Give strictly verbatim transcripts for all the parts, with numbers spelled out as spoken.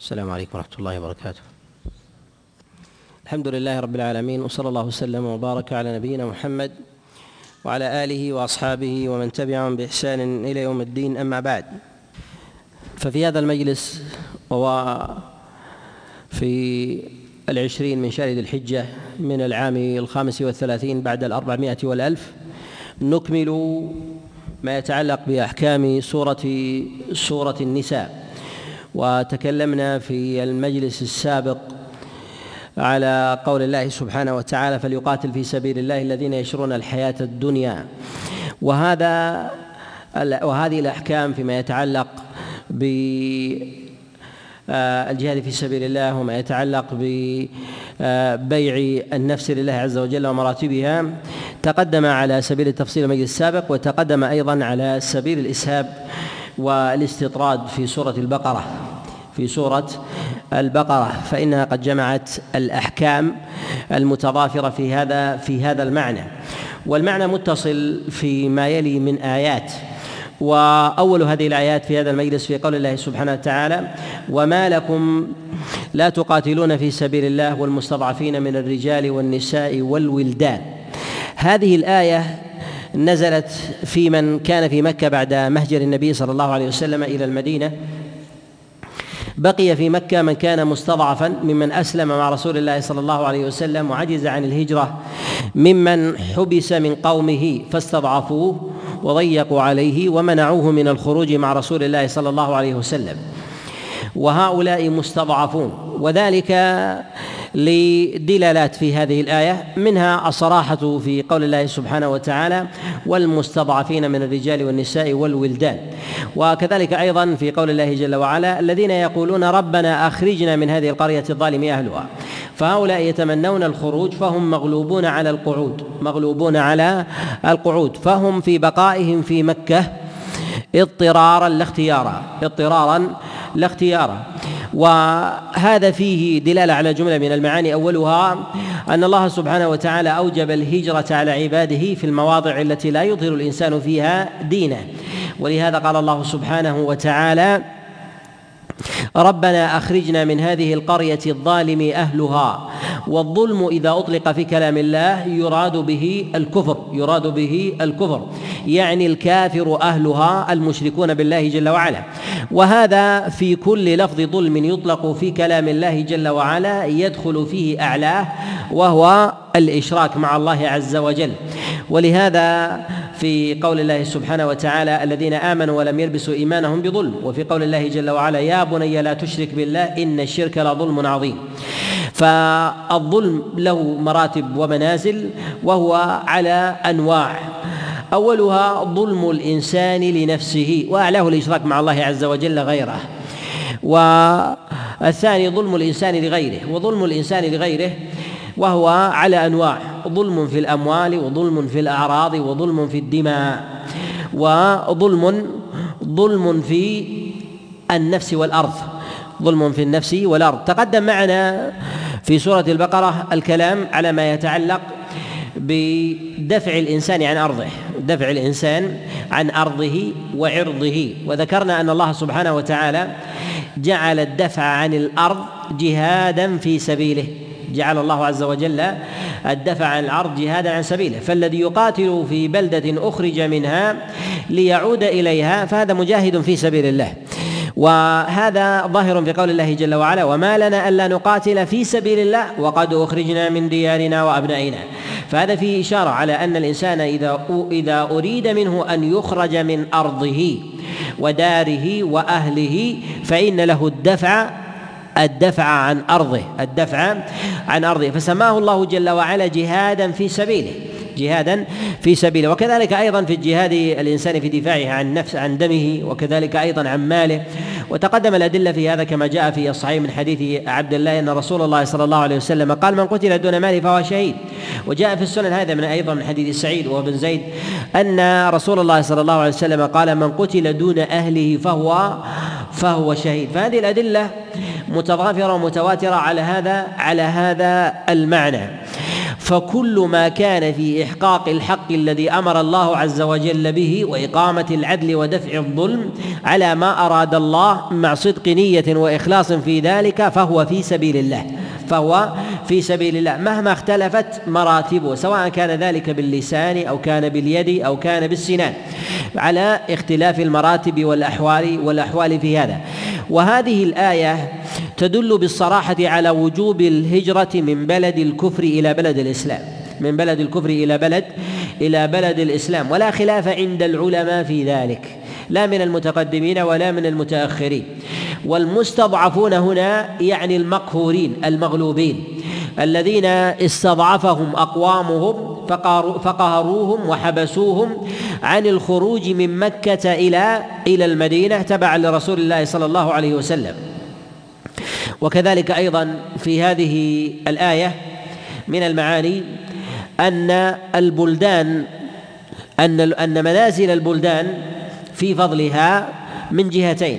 السلام عليكم ورحمة الله وبركاته. الحمد لله رب العالمين، وصلى الله وسلم وبارك على نبينا محمد وعلى آله وأصحابه ومن تبعهم بإحسان إلى يوم الدين، أما بعد. ففي هذا المجلس وهو في العشرين من شهر ذي الحجة من العام الخامس والثلاثين بعد الأربعمائة والألف نكمل ما يتعلق بأحكام سورة سورة النساء. وتكلمنا في المجلس السابق على قول الله سبحانه وتعالى: فليقاتل في سبيل الله الذين يشرون الحياة الدنيا. وهذا وهذه الأحكام فيما يتعلق بالجهاد في سبيل الله وما يتعلق ببيع النفس لله عز وجل ومراتبها تقدم على سبيل التفصيل المجلس السابق، وتقدم أيضا على سبيل الإسهاب والاستطراد في سورة البقرة في سورة البقرة فإنها قد جمعت الأحكام المتضافرة في هذا في هذا المعنى، والمعنى متصل فيما يلي من آيات. وأول هذه الآيات في هذا المجلس في قول الله سبحانه وتعالى: وما لكم لا تقاتلون في سبيل الله والمستضعفين من الرجال والنساء والولدان. هذه الآية نزلت في من كان في مكة بعد مهجر النبي صلى الله عليه وسلم إلى المدينة. بقي في مكة من كان مستضعفا ممن أسلم مع رسول الله صلى الله عليه وسلم وعجز عن الهجرة، ممن حبس من قومه فاستضعفوه وضيقوا عليه ومنعوه من الخروج مع رسول الله صلى الله عليه وسلم، وهؤلاء مستضعفون. وذلك لدلالات في هذه الآية، منها الصراحة في قول الله سبحانه وتعالى: والمستضعفين من الرجال والنساء والولدان. وكذلك أيضا في قول الله جل وعلا: الذين يقولون ربنا أخرجنا من هذه القرية الظالم أهلها. فهؤلاء يتمنون الخروج فهم مغلوبون على القعود مغلوبون على القعود فهم في بقائهم في مكة اضطرارا لا اختيارا اضطرارا لا اختيارا وهذا فيه دلالة على جملة من المعاني. أولها أن الله سبحانه وتعالى أوجب الهجرة على عباده في المواضع التي لا يظهر الإنسان فيها دينه، ولهذا قال الله سبحانه وتعالى: ربنا أخرجنا من هذه القرية الظالم أهلها. والظلم إذا أطلق في كلام الله يراد به الكفر يراد به الكفر يعني الكافر أهلها المشركون بالله جل وعلا. وهذا في كل لفظ ظلم يطلق في كلام الله جل وعلا يدخل فيه أعلاه، وهو الإشراك مع الله عز وجل. ولهذا في قول الله سبحانه وتعالى: الذين آمنوا ولم يلبسوا إيمانهم بظلم. وفي قول الله جل وعلا: يا بني لا تشرك بالله إن الشرك لظلم عظيم. فالظلم له مراتب ومنازل، وهو على أنواع. أولها ظلم الإنسان لنفسه، وأعلاه الإشراك مع الله عز وجل غيره. والثاني ظلم الإنسان لغيره وظلم الإنسان لغيره وهو على أنواع: ظلم في الأموال، وظلم في الأعراض، وظلم في الدماء، وظلم ظلم في النفس والأرض ظلم في النفس والأرض تقدم معنا في سورة البقرة الكلام على ما يتعلق بدفع الإنسان عن أرضه دفع الإنسان عن أرضه وعرضه. وذكرنا أن الله سبحانه وتعالى جعل الدفع عن الأرض جهادا في سبيله جعل الله عز وجل الدفع عن الأرض جهادا عن سبيله. فالذي يقاتل في بلدة أخرج منها ليعود إليها فهذا مجاهد في سبيل الله. وهذا ظاهر في قول الله جل وعلا: وما لنا ألا نقاتل في سبيل الله وقد أخرجنا من ديارنا وأبنائنا. فهذا فيه إشارة على أن الإنسان إذا إذا أريد منه أن يخرج من أرضه وداره وأهله فإن له الدفع الدفع عن أرضه الدفع عن أرضه فسماه الله جل وعلا جهادا في سبيله جهادا في سبيله وكذلك أيضا في الجهاد الإنسان في دفاعه عن نفسه عن دمه، وكذلك أيضا عن ماله. وتقدم الأدلة في هذا كما جاء في الصحيح من حديث عبد الله أن رسول الله صلى الله عليه وسلم قال: من قتل دون ماله فهو شهيد. وجاء في السنن هذا من أيضا من حديث سعيد وابن زيد أن رسول الله صلى الله عليه وسلم قال: من قتل دون أهله فهو فهو شهيد. فهذه الأدلة متضافرة ومتواترة على هذا على هذا المعنى. فكل ما كان في إحقاق الحق الذي أمر الله عز وجل به وإقامة العدل ودفع الظلم على ما أراد الله مع صدق نية وإخلاص في ذلك فهو في سبيل الله فهو في سبيل الله مهما اختلفت مراتبه، سواء كان ذلك باللسان أو كان باليد أو كان بالسنان، على اختلاف المراتب والأحوال والأحوال في هذا. وهذه الآية تدل بالصراحة على وجوب الهجرة من بلد الكفر إلى بلد الإسلام، من بلد الكفر إلى بلد إلى بلد الإسلام، ولا خلاف عند العلماء في ذلك، لا من المتقدمين ولا من المتأخرين. والمستضعفون هنا يعني المقهورين المغلوبين الذين استضعفهم أقوامهم فقهروهم وحبسوهم عن الخروج من مكة إلى إلى المدينة تبعا لرسول الله صلى الله عليه وسلم. وكذلك أيضا في هذه الآية من المعاني أن البلدان أن أن منازل البلدان في فضلها من جهتين،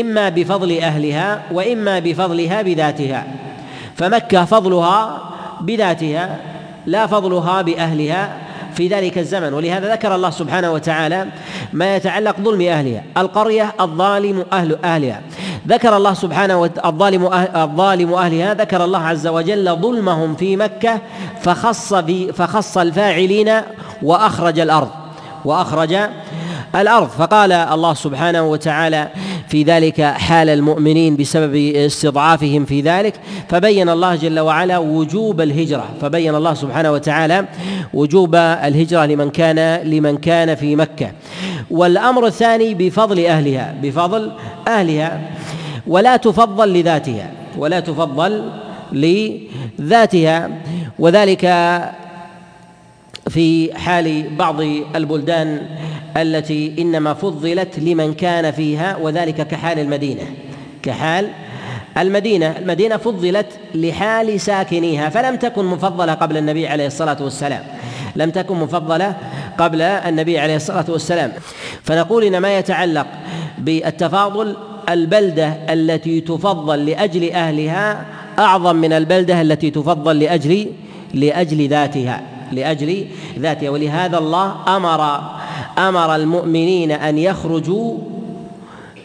إما بفضل أهلها وإما بفضلها بذاتها. فمكة فضلها بذاتها لا فضلها بأهلها في ذلك الزمن، ولهذا ذكر الله سبحانه وتعالى ما يتعلق بظلم أهلها. القرية الظالم أهل أهلها، ذكر الله سبحانه وتعالى الظالم أهل الظالم أهلها، ذكر الله عز وجل ظلمهم في مكة فخص فخص الفاعلين وأخرج الأرض وأخرج الأرض. فقال الله سبحانه وتعالى في ذلك حال المؤمنين بسبب استضعافهم في ذلك، فبين الله جل وعلا وجوب الهجرة، فبين الله سبحانه وتعالى وجوب الهجرة لمن كان لمن كان في مكة. والأمر الثاني بفضل أهلها، بفضل أهلها ولا تفضل لذاتها، ولا تفضل لذاتها، وذلك في حال بعض البلدان التي إنما فضلت لمن كان فيها، وذلك كحال المدينة، كحال المدينة المدينة فضلت لحال ساكنيها، فلم تكن مفضلة قبل النبي عليه الصلاة والسلام، لم تكن مفضلة قبل النبي عليه الصلاة والسلام. فنقول إن ما يتعلق بالتفاضل، البلدة التي تفضل لأجل أهلها أعظم من البلدة التي تفضل لأجل لأجل ذاتها لأجل ذاتها ولهذا الله أمر أمر المؤمنين أن يخرجوا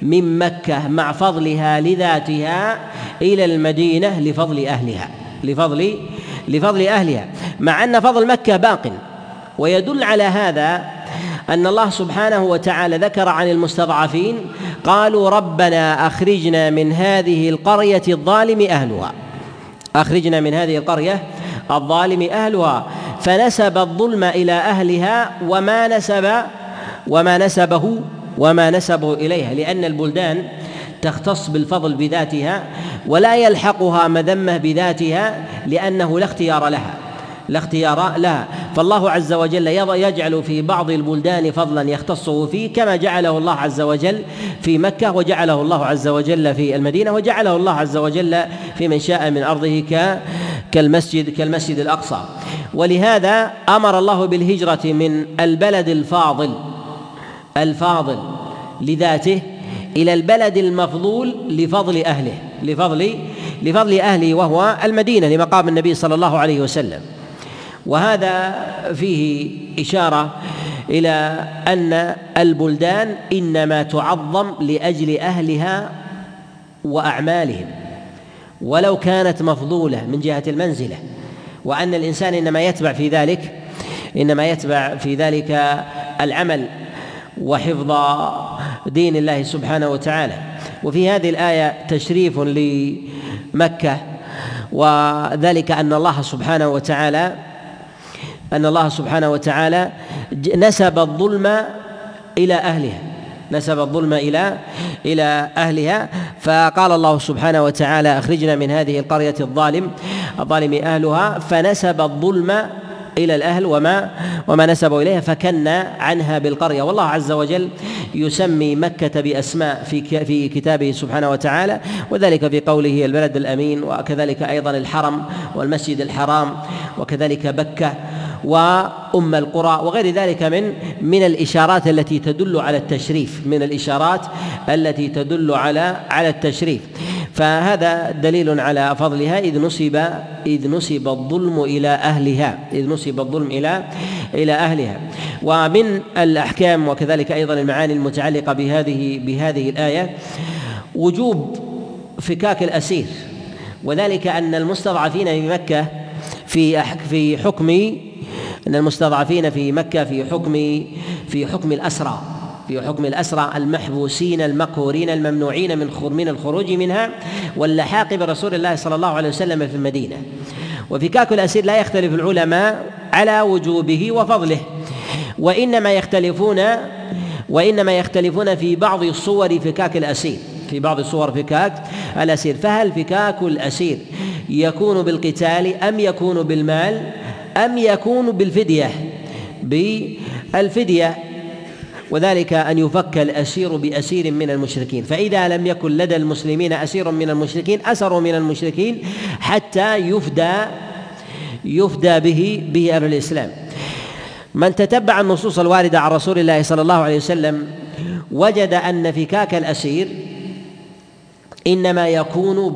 من مكة مع فضلها لذاتها إلى المدينة لفضل أهلها لفضل لفضل أهلها مع أن فضل مكة باق. ويدل على هذا أن الله سبحانه وتعالى ذكر عن المستضعفين قالوا ربنا أخرجنا من هذه القرية الظالم أهلها أخرجنا من هذه القرية الظالم أهلها فنسب الظلم إلى أهلها وما نسب وما نسبه وما نسبه إليها، لأن البلدان تختص بالفضل بذاتها ولا يلحقها مذمة بذاتها، لأنه لا اختيار لها لا اختيار لها فالله عز وجل يجعل في بعض البلدان فضلا يختصه فيه، كما جعله الله عز وجل في مكة، وجعله الله عز وجل في المدينة، وجعله الله عز وجل في من شاء من أرضه كالمسجد كالمسجد الأقصى. ولهذا أمر الله بالهجرة من البلد الفاضل الفاضل لذاته إلى البلد المفضول لفضل أهله لفضل لفضل أهله وهو المدينة لمقام النبي صلى الله عليه وسلم. وهذا فيه إشارة إلى أن البلدان إنما تعظم لأجل أهلها وأعمالهم ولو كانت مفضولة من جهة المنزلة، وأن الإنسان إنما يتبع في ذلك إنما يتبع في ذلك العمل وحفظ دين الله سبحانه وتعالى. وفي هذه الآية تشريف لمكة، وذلك أن الله سبحانه وتعالى أن الله سبحانه وتعالى نسب الظلم إلى أهلها نسب الظلم إلى إلى أهلها فقال الله سبحانه وتعالى أخرجنا من هذه القرية الظالم الظالم أهلها فنسب الظلم إلى الأهل وما وما نسبوا إليها فكنا عنها بالقرية. والله عز وجل يسمي مكة بأسماء في في كتابه سبحانه وتعالى، وذلك في قوله البلد الأمين، وكذلك أيضا الحرم والمسجد الحرام، وكذلك بكة وأم القرى وغير ذلك من من الإشارات التي تدل على التشريف من الإشارات التي تدل على على التشريف. فهذا دليل على فضلها إذ نسب إذ نسب الظلم إلى أهلها إذ نسب الظلم إلى إلى أهلها. ومن الأحكام وكذلك أيضا المعاني المتعلقة بهذه بهذه الآية وجوب فكاك الأسير، وذلك أن المستضعفين في مكة في في حكم أن المستضعفين في مكة في حكم في حكم الأسرى في حكم الأسرى المحبوسين المقهورين الممنوعين من الخروج منها واللحاق برسول الله صلى الله عليه وسلم في المدينة. وفكاك الأسير لا يختلف العلماء على وجوبه وفضله، وإنما يختلفون وإنما يختلفون في بعض صور فكاك الأسير في بعض صور فكاك الأسير. فهل فكاك الأسير يكون بالقتال أم يكون بالمال أم يكون بالفدية؟ بالفدية، وذلك أن يفك الأسير بأسير من المشركين. فإذا لم يكن لدى المسلمين أسير من المشركين أسروا من المشركين حتى يفدى يفدى به به أهل الإسلام. من تتبع النصوص الواردة عن رسول الله صلى الله عليه وسلم وجد أن فكاك الأسير إنما يكون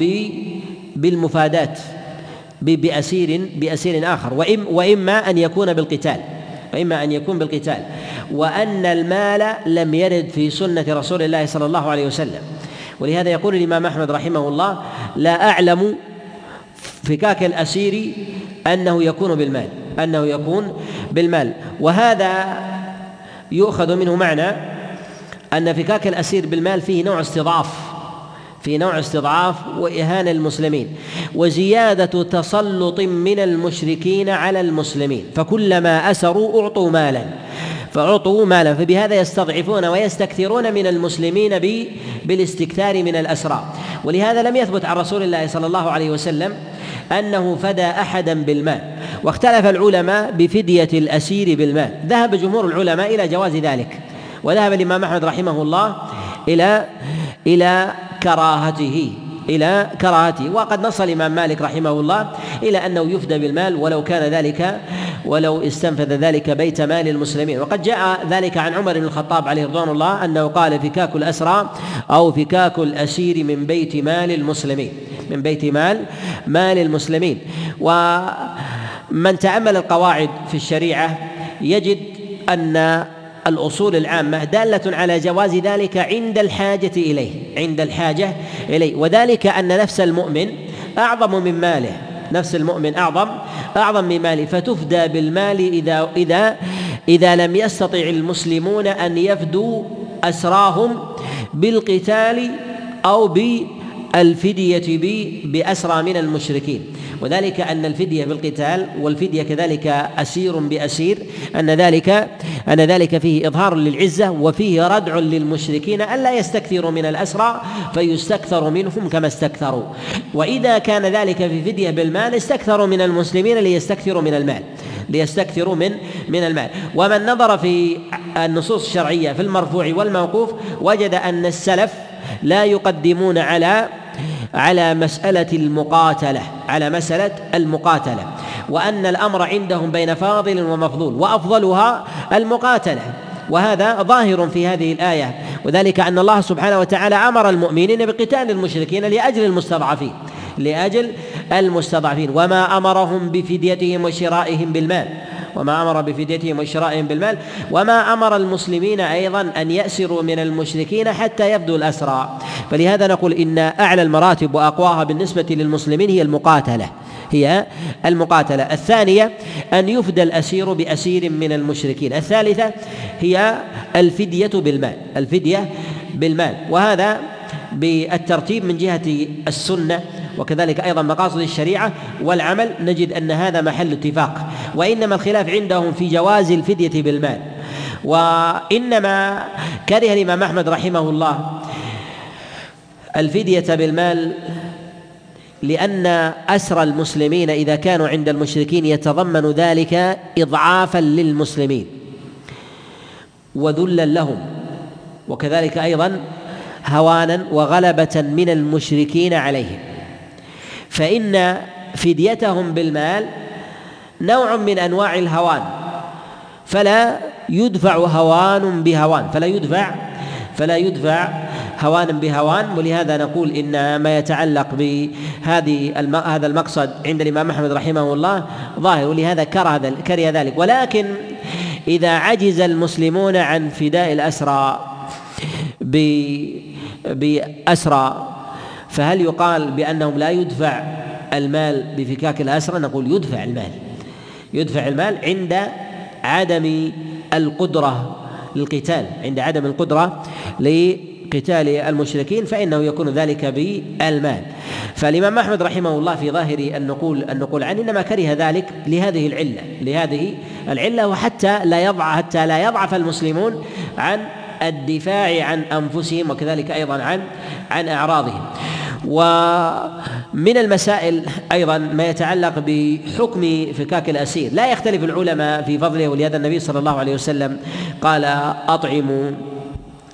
بالمفادات بأسير بأسير آخر، وإما أن يكون بالقتال وإما أن يكون بالقتال وأن المال لم يرد في سنة رسول الله صلى الله عليه وسلم. ولهذا يقول الإمام أحمد رحمه الله: لا أعلم فكاك الأسير أنه يكون بالمال أنه يكون بالمال وهذا يؤخذ منه معنى أن فكاك الأسير بالمال فيه نوع استضعاف في نوع استضعاف وإهانة المسلمين وزيادة تسلط من المشركين على المسلمين، فكلما أسروا أعطوا مالا فأعطوا مالا فبهذا يستضعفون ويستكثرون من المسلمين بالاستكثار من الأسرى. ولهذا لم يثبت عن رسول الله صلى الله عليه وسلم أنه فدى أحدا بالمال، واختلف العلماء بفدية الأسير بالمال. ذهب جمهور العلماء إلى جواز ذلك، وذهب الإمام أحمد رحمه الله إلى إلى كراهته إلى كراهته وقد نص الإمام مالك رحمه الله إلى أنه يفدى بالمال ولو كان ذلك ولو استنفذ ذلك بيت مال المسلمين. وقد جاء ذلك عن عمر بن الخطاب عليه رضوان الله أنه قال: فكاك الأسرى أو فكاك الأسير من بيت مال المسلمين من بيت مال مال المسلمين. ومن تأمل القواعد في الشريعة يجد أن الأصول العامة دالة على جواز ذلك عند الحاجة إليه عند الحاجة إليه وذلك أن نفس المؤمن أعظم من ماله نفس المؤمن أعظم أعظم من ماله فتفدى بالمال إذا إذا إذا لم يستطع المسلمون أن يفدوا أسراهم بالقتال أو بالفدية بأسرى من المشركين. وذلك أن الفدية بالقتال والفدية كذلك أسير بأسير أن ذلك أن ذلك فيه إظهار للعزة وفيه ردع للمشركين ألا يستكثروا من الأسرى فيستكثر منهم كما استكثروا. وإذا كان ذلك في فدية بالمال استكثروا من المسلمين ليستكثروا من المال ليستكثروا من من المال. ومن نظر في النصوص الشرعية في المرفوع والموقوف وجد أن السلف لا يقدمون على على مسألة المقاتلة على مسألة المقاتلة وأن الأمر عندهم بين فاضل ومفضول وأفضلها المقاتلة، وهذا ظاهر في هذه الآية. وذلك أن الله سبحانه وتعالى أمر المؤمنين بقتال المشركين لأجل المستضعفين لأجل المستضعفين وما أمرهم بفديتهم وشرائهم بالمال وما أمر بفديتهم وشرائهم بالمال وما أمر المسلمين أيضا أن يأسروا من المشركين حتى يفدوا الأسرى. فلهذا نقول إن أعلى المراتب وأقواها بالنسبة للمسلمين هي المقاتلة هي المقاتلة الثانية أن يفدى الأسير بأسير من المشركين. الثالثة هي الفدية بالمال الفدية بالمال وهذا بالترتيب من جهة السنة وكذلك أيضا مقاصد الشريعة والعمل نجد أن هذا محل اتفاق، وإنما الخلاف عندهم في جواز الفدية بالمال. وإنما كره الإمام أحمد رحمه الله الفدية بالمال لأن أسر المسلمين إذا كانوا عند المشركين يتضمن ذلك إضعافا للمسلمين وذلا لهم وكذلك أيضا هوانا وغلبة من المشركين عليهم، فإن فديتهم بالمال نوع من أنواع الهوان فلا يدفع هوان بهوان فلا يدفع فلا يدفع هوانا بهوان. ولهذا نقول إن ما يتعلق بهذه الم... هذا المقصد عند الإمام أحمد رحمه الله ظاهر، ولهذا كره كره ذلك. ولكن إذا عجز المسلمون عن فداء الأسرى ب... بأسرى، فهل يقال بأنهم لا يدفع المال بفكاك الأسرى؟ نقول يدفع المال، يدفع المال عند عدم القدرة للقتال، عند عدم القدرة لقتال المشركين فإنه يكون ذلك بالمال. فالإمام أحمد رحمه الله في ظاهر النقول النقول عنه إنما كره ذلك لهذه العلة لهذه العلة وحتى لا يضع حتى لا يضعف المسلمون عن الدفاع عن أنفسهم، وكذلك أيضا عن عن أعراضهم. ومن المسائل أيضا ما يتعلق بحكم فكاك الأسير، لا يختلف العلماء في فضله، ولهذا النبي صلى الله عليه وسلم قال أطعموا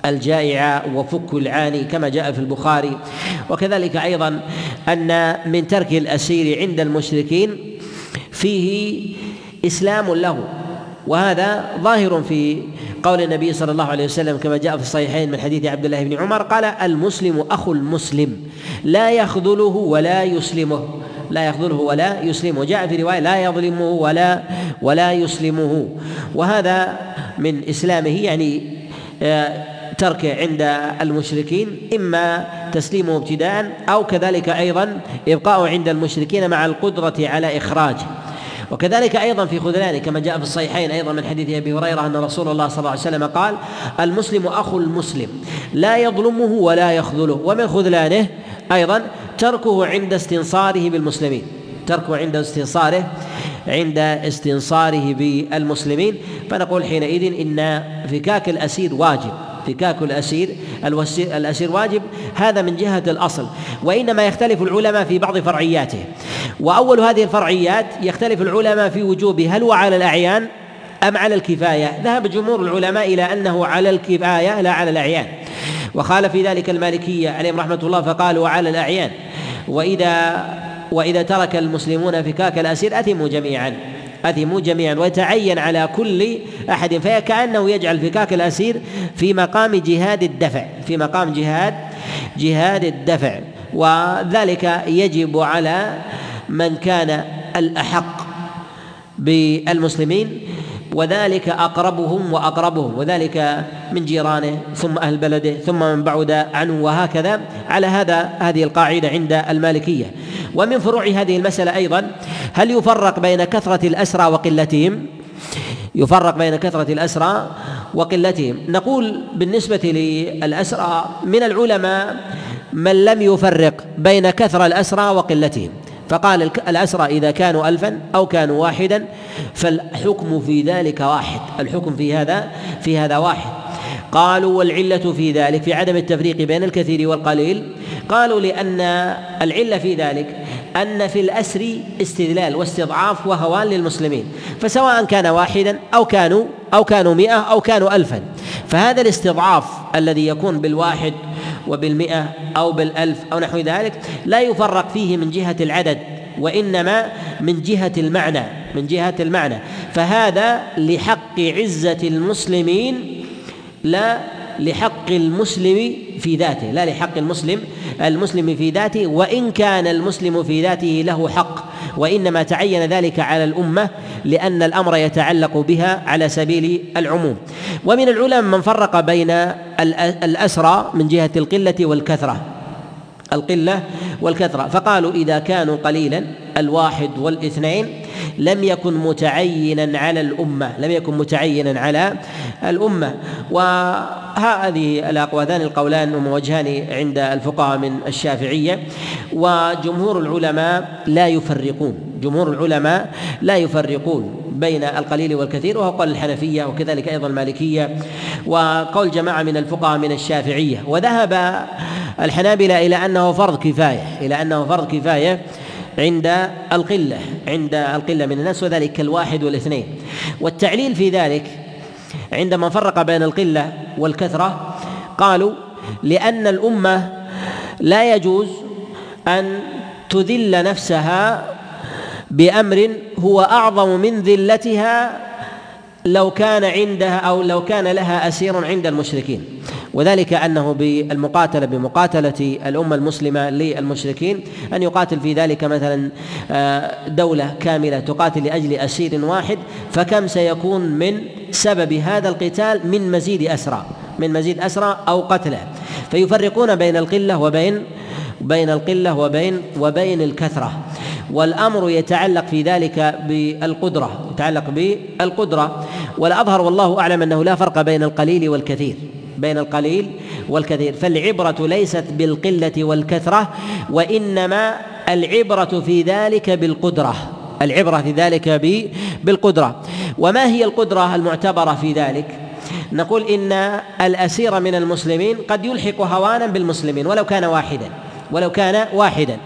الجائع وفكوا العاني كما جاء في البخاري. وكذلك أيضا أن من ترك الأسير عند المشركين فيه إسلام له، وهذا ظاهر في قول النبي صلى الله عليه وسلم كما جاء في الصحيحين من حديث عبد الله بن عمر قال المسلم أخو المسلم لا يخذله ولا يسلمه لا يخذله ولا يسلمه جاء في رواية لا يظلمه ولا ولا يسلمه. وهذا من إسلامه، يعني ترك عند المشركين إما تسليمه ابتداء أو كذلك أيضا إبقاءه عند المشركين مع القدرة على إخراجه. وكذلك أيضا في خذلانه كما جاء في الصحيحين أيضا من حديث أبي هريرة أن رسول الله صلى الله عليه وسلم قال المسلم أخو المسلم لا يظلمه ولا يخذله. ومن خذلانه أيضا تركه عند استنصاره بالمسلمين تركه عند استنصاره عند استنصاره بالمسلمين. فنقول حينئذ إن فكاك الأسير واجب، فكاك الأسير الأسير واجب، هذا من جهة الأصل. وإنما يختلف العلماء في بعض فرعياته، وأول هذه الفرعيات يختلف العلماء في وجوبه هل هو على الأعيان أم على الكفاية. ذهب جمهور العلماء إلى أنه على الكفاية لا على الأعيان، وخالف في ذلك المالكية عليهم رحمة الله فقالوا على الأعيان، وإذا وإذا ترك المسلمون فكاك الأسير أثموا جميعا أثموا جميعا ويتعين على كل أحد، فكأنه يجعل فكاك الأسير في مقام جهاد الدفع في مقام جهاد جهاد الدفع وذلك يجب على من كان الأحق بالمسلمين، وذلك أقربهم وأقربهم وذلك من جيرانه ثم أهل بلده ثم من بعد عنه، وهكذا على هذا هذه القاعدة عند المالكية. ومن فروع هذه المسألة أيضا هل يفرق بين كثرة الأسرى وقلتهم يفرق بين كثرة الأسرى وقلتهم نقول بالنسبة للأسرى من العلماء من لم يفرق بين كثرة الأسرى وقلتهم، فقال الأسرى إذا كانوا ألفا أو كانوا واحدا فالحكم في ذلك واحد الحكم في هذا في هذا واحد. قالوا والعلة في ذلك في عدم التفريق بين الكثير والقليل، قالوا لأن العلة في ذلك أن في الأسر استدلال واستضعاف وهوان للمسلمين، فسواء كان واحدا أو كانوا أو كانوا مئة أو كانوا ألفا، فهذا الاستضعاف الذي يكون بالواحد وبالمئة أو بالألف أو نحو ذلك لا يفرق فيه من جهة العدد وإنما من جهة المعنى من جهة المعنى فهذا لحق عزة المسلمين لا لحق المسلم في ذاته لا لحق المسلم المسلم في ذاته وإن كان المسلم في ذاته له حق، وإنما تعين ذلك على الأمة لأن الأمر يتعلق بها على سبيل العموم. ومن العلماء من فرق بين الأسرى من جهة القلة والكثرة القلة والكثرة فقالوا إذا كانوا قليلا الواحد والاثنين لم يكن متعينا على الأمة لم يكن متعينا على الأمة وهذه الأقوالان القولان وموجهان عند الفقهاء من الشافعية. وجمهور العلماء لا يفرقون جمهور العلماء لا يفرقون بين القليل والكثير، وهو قول الحنفية وكذلك أيضا المالكية وقول جماعة من الفقهاء من الشافعية. وذهب الحنابلة إلى أنه فرض كفاية إلى أنه فرض كفاية عند القلة عند القلة من الناس، وذلك الواحد والاثنين. والتعليل في ذلك عندما فرق بين القلة والكثرة قالوا لأن الأمة لا يجوز أن تذل نفسها بأمر هو أعظم من ذلتها لو كان عندها أو لو كان لها أسير عند المشركين، وذلك أنه بالمقاتلة بمقاتلة الأمة المسلمة للمشركين أن يقاتل في ذلك مثلا دولة كاملة تقاتل لأجل أسير واحد، فكم سيكون من سبب هذا القتال من مزيد أسرى من مزيد أسرى أو قتلى. فيفرقون بين القلة وبين بين القلة وبين وبين الكثرة. والأمر يتعلق في ذلك بالقدرة يتعلق بالقدرة والأظهر والله أعلم أنه لا فرق بين القليل والكثير بين القليل والكثير فالعبرة ليست بالقلة والكثرة، وإنما العبرة في ذلك بالقدرة العبرة في ذلك بالقدرة. وما هي القدرة المعتبرة في ذلك؟ نقول إن الأسير من المسلمين قد يلحق هوانا بالمسلمين ولو كان واحدا ولو كان واحدا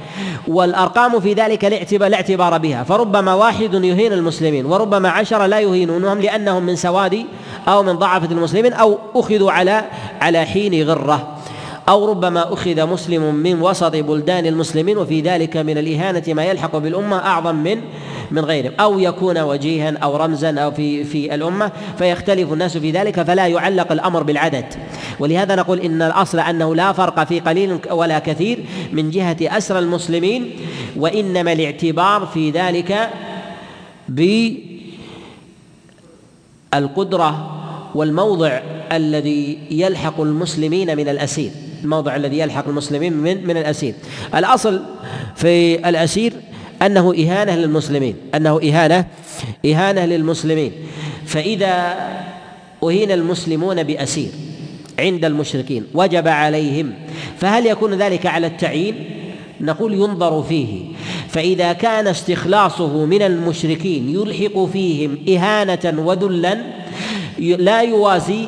والأرقام في ذلك لا اعتبار بها، فربما واحد يهين المسلمين وربما عشرة لا يهينونهم لأنهم من سوادي أو من ضعفة المسلمين أو أخذوا على على حين غرة، أو ربما أخذ مسلم من وسط بلدان المسلمين وفي ذلك من الإهانة ما يلحق بالأمة أعظم من من غيرهم، أو يكون وجيها أو رمزا أو في في الأمة فيختلف الناس في ذلك، فلا يعلق الأمر بالعدد. ولهذا نقول إن الأصل أنه لا فرق في قليل ولا كثير من جهة أسر المسلمين، وإنما الاعتبار في ذلك بالقدرة والموضع الذي يلحق المسلمين من الأسير الموضع الذي يلحق المسلمين من, من الأسير. الأصل في الأسير أنه إهانة للمسلمين أنه إهانة إهانة للمسلمين فإذا أهين المسلمون بأسير عند المشركين وجب عليهم، فهل يكون ذلك على التعيين؟ نقول ينظر فيه، فإذا كان استخلاصه من المشركين يلحق فيهم إهانة وذلا لا يوازي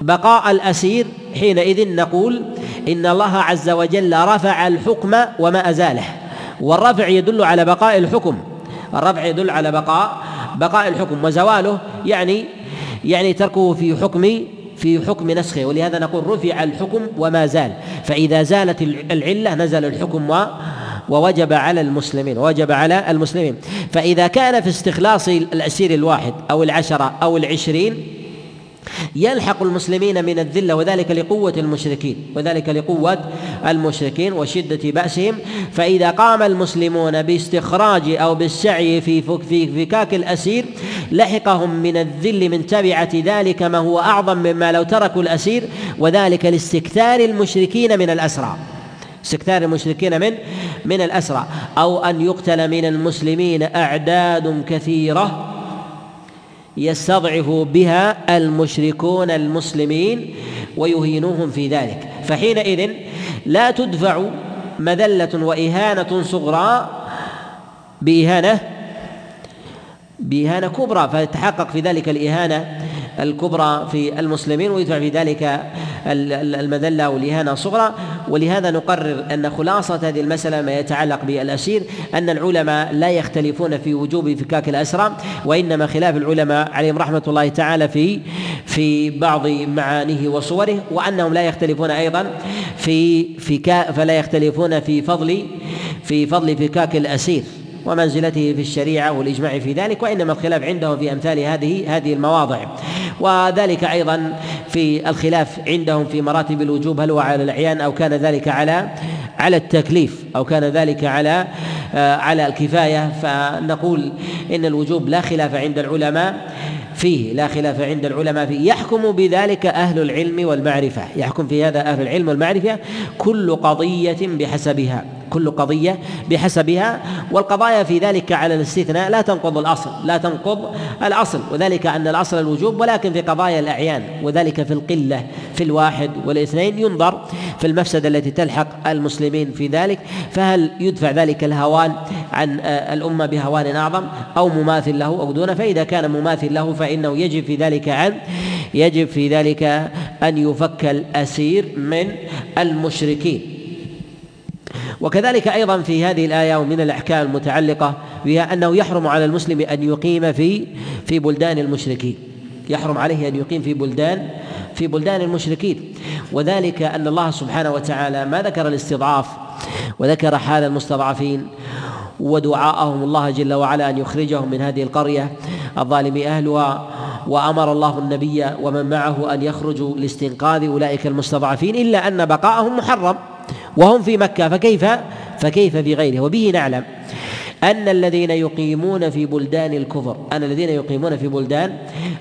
بقاء الأسير، حينئذ نقول إن الله عز وجل رفع الحكم وما أزاله، والرفع يدل على بقاء الحكم الرفع يدل على بقاء بقاء الحكم وزواله يعني يعني تركه في حكم في حكم نسخه. ولهذا نقول رفع الحكم وما زال، فإذا زالت العلة نزل الحكم و ووجب على المسلمين وجب على المسلمين فإذا كان في استخلاص الأسير الواحد أو العشرة أو العشرين يلحق المسلمين من الذلة، وذلك لقوة المشركين وذلك لقوة المشركين وشدة بأسهم، فإذا قام المسلمون باستخراج أو بالسعي في في فكاك الأسير لحقهم من الذل من تبعة ذلك ما هو أعظم مما لو تركوا الأسير، وذلك لاستكثار المشركين من الأسرى استكثار المشركين من من الأسرى أو أن يقتل من المسلمين أعداد كثيرة يستضعف بها المشركون المسلمين ويهينوهم في ذلك، فحينئذ لا تدفع مذلة وإهانة صغرى بإهانة بإهانة كبرى، فتحقق في ذلك الإهانة الكبرى في المسلمين ويدفع في ذلك المذلة والإهانة الصغرى. ولهذا نقرر أن خلاصة هذه المسألة ما يتعلق بالأسير أن العلماء لا يختلفون في وجوب فكاك الأسرى، وإنما خلاف العلماء عليهم رحمة الله تعالى في في بعض معانيه وصوره، وأنهم لا يختلفون أيضا في فكاك فلا يختلفون في فضل في فضل فكاك الأسير ومنزلته في الشريعة والإجماع في ذلك، وإنما الخلاف عندهم في أمثال هذه هذه المواضع. وذلك أيضا في الخلاف عندهم في مراتب الوجوب، هل هو على الأعيان أو كان ذلك على على التكليف أو كان ذلك على على الكفاية. فنقول إن الوجوب لا خلاف عند العلماء فيه لا خلاف عند العلماء فيه يحكم بذلك أهل العلم والمعرفة يحكم في هذا أهل العلم والمعرفة كل قضية بحسبها كل قضية بحسبها والقضايا في ذلك على الاستثناء لا تنقض الأصل لا تنقض الأصل وذلك أن الأصل الوجوب، ولكن في قضايا الأعيان وذلك في القلة في الواحد والاثنين ينظر في المفسدة التي تلحق المسلمين في ذلك، فهل يدفع ذلك الهوان عن الأمة بهوان أعظم أو مماثل له أو دونه؟ فإذا كان مماثل له فإنه يجب في ذلك أن يجب في ذلك أن يفك الأسير من المشركين. وكذلك أيضا في هذه الآية ومن الأحكام المتعلقة بها أنه يحرم على المسلم أن يقيم في في بلدان المشركين يحرم عليه أن يقيم في بلدان في بلدان المشركين وذلك أن الله سبحانه وتعالى ما ذكر الاستضعاف وذكر حال المستضعفين ودعاءهم الله جل وعلا أن يخرجهم من هذه القرية الظالم أهلها وأمر الله النبي ومن معه أن يخرجوا لاستنقاذ أولئك المستضعفين، إلا أن بقاءهم محرم وهم في مكة، فكيف فكيف بغيره؟ وبه نعلم أن الذين يقيمون في بلدان الكفر أن الذين يقيمون في بلدان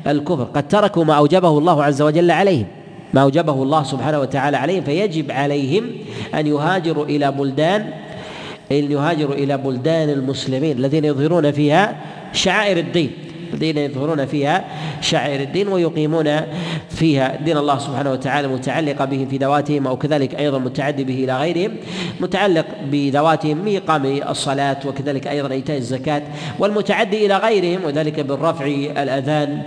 الكفر قد تركوا ما أوجبه الله عز وجل عليهم، ما أوجبه الله سبحانه وتعالى عليهم، فيجب عليهم أن يهاجروا إلى بلدان أن يهاجروا إلى بلدان المسلمين الذين يظهرون فيها شعائر الدين الذين يظهرون فيها شعائر الدين ويقيمون فيها دين الله سبحانه وتعالى متعلق به في ذواتهم، أو كذلك أيضا متعدي به إلى غيرهم، متعلق بذواتهم بإقام الصلاة وكذلك أيضا إيتاء الزكاة، والمتعدي إلى غيرهم وذلك بالرفع الأذان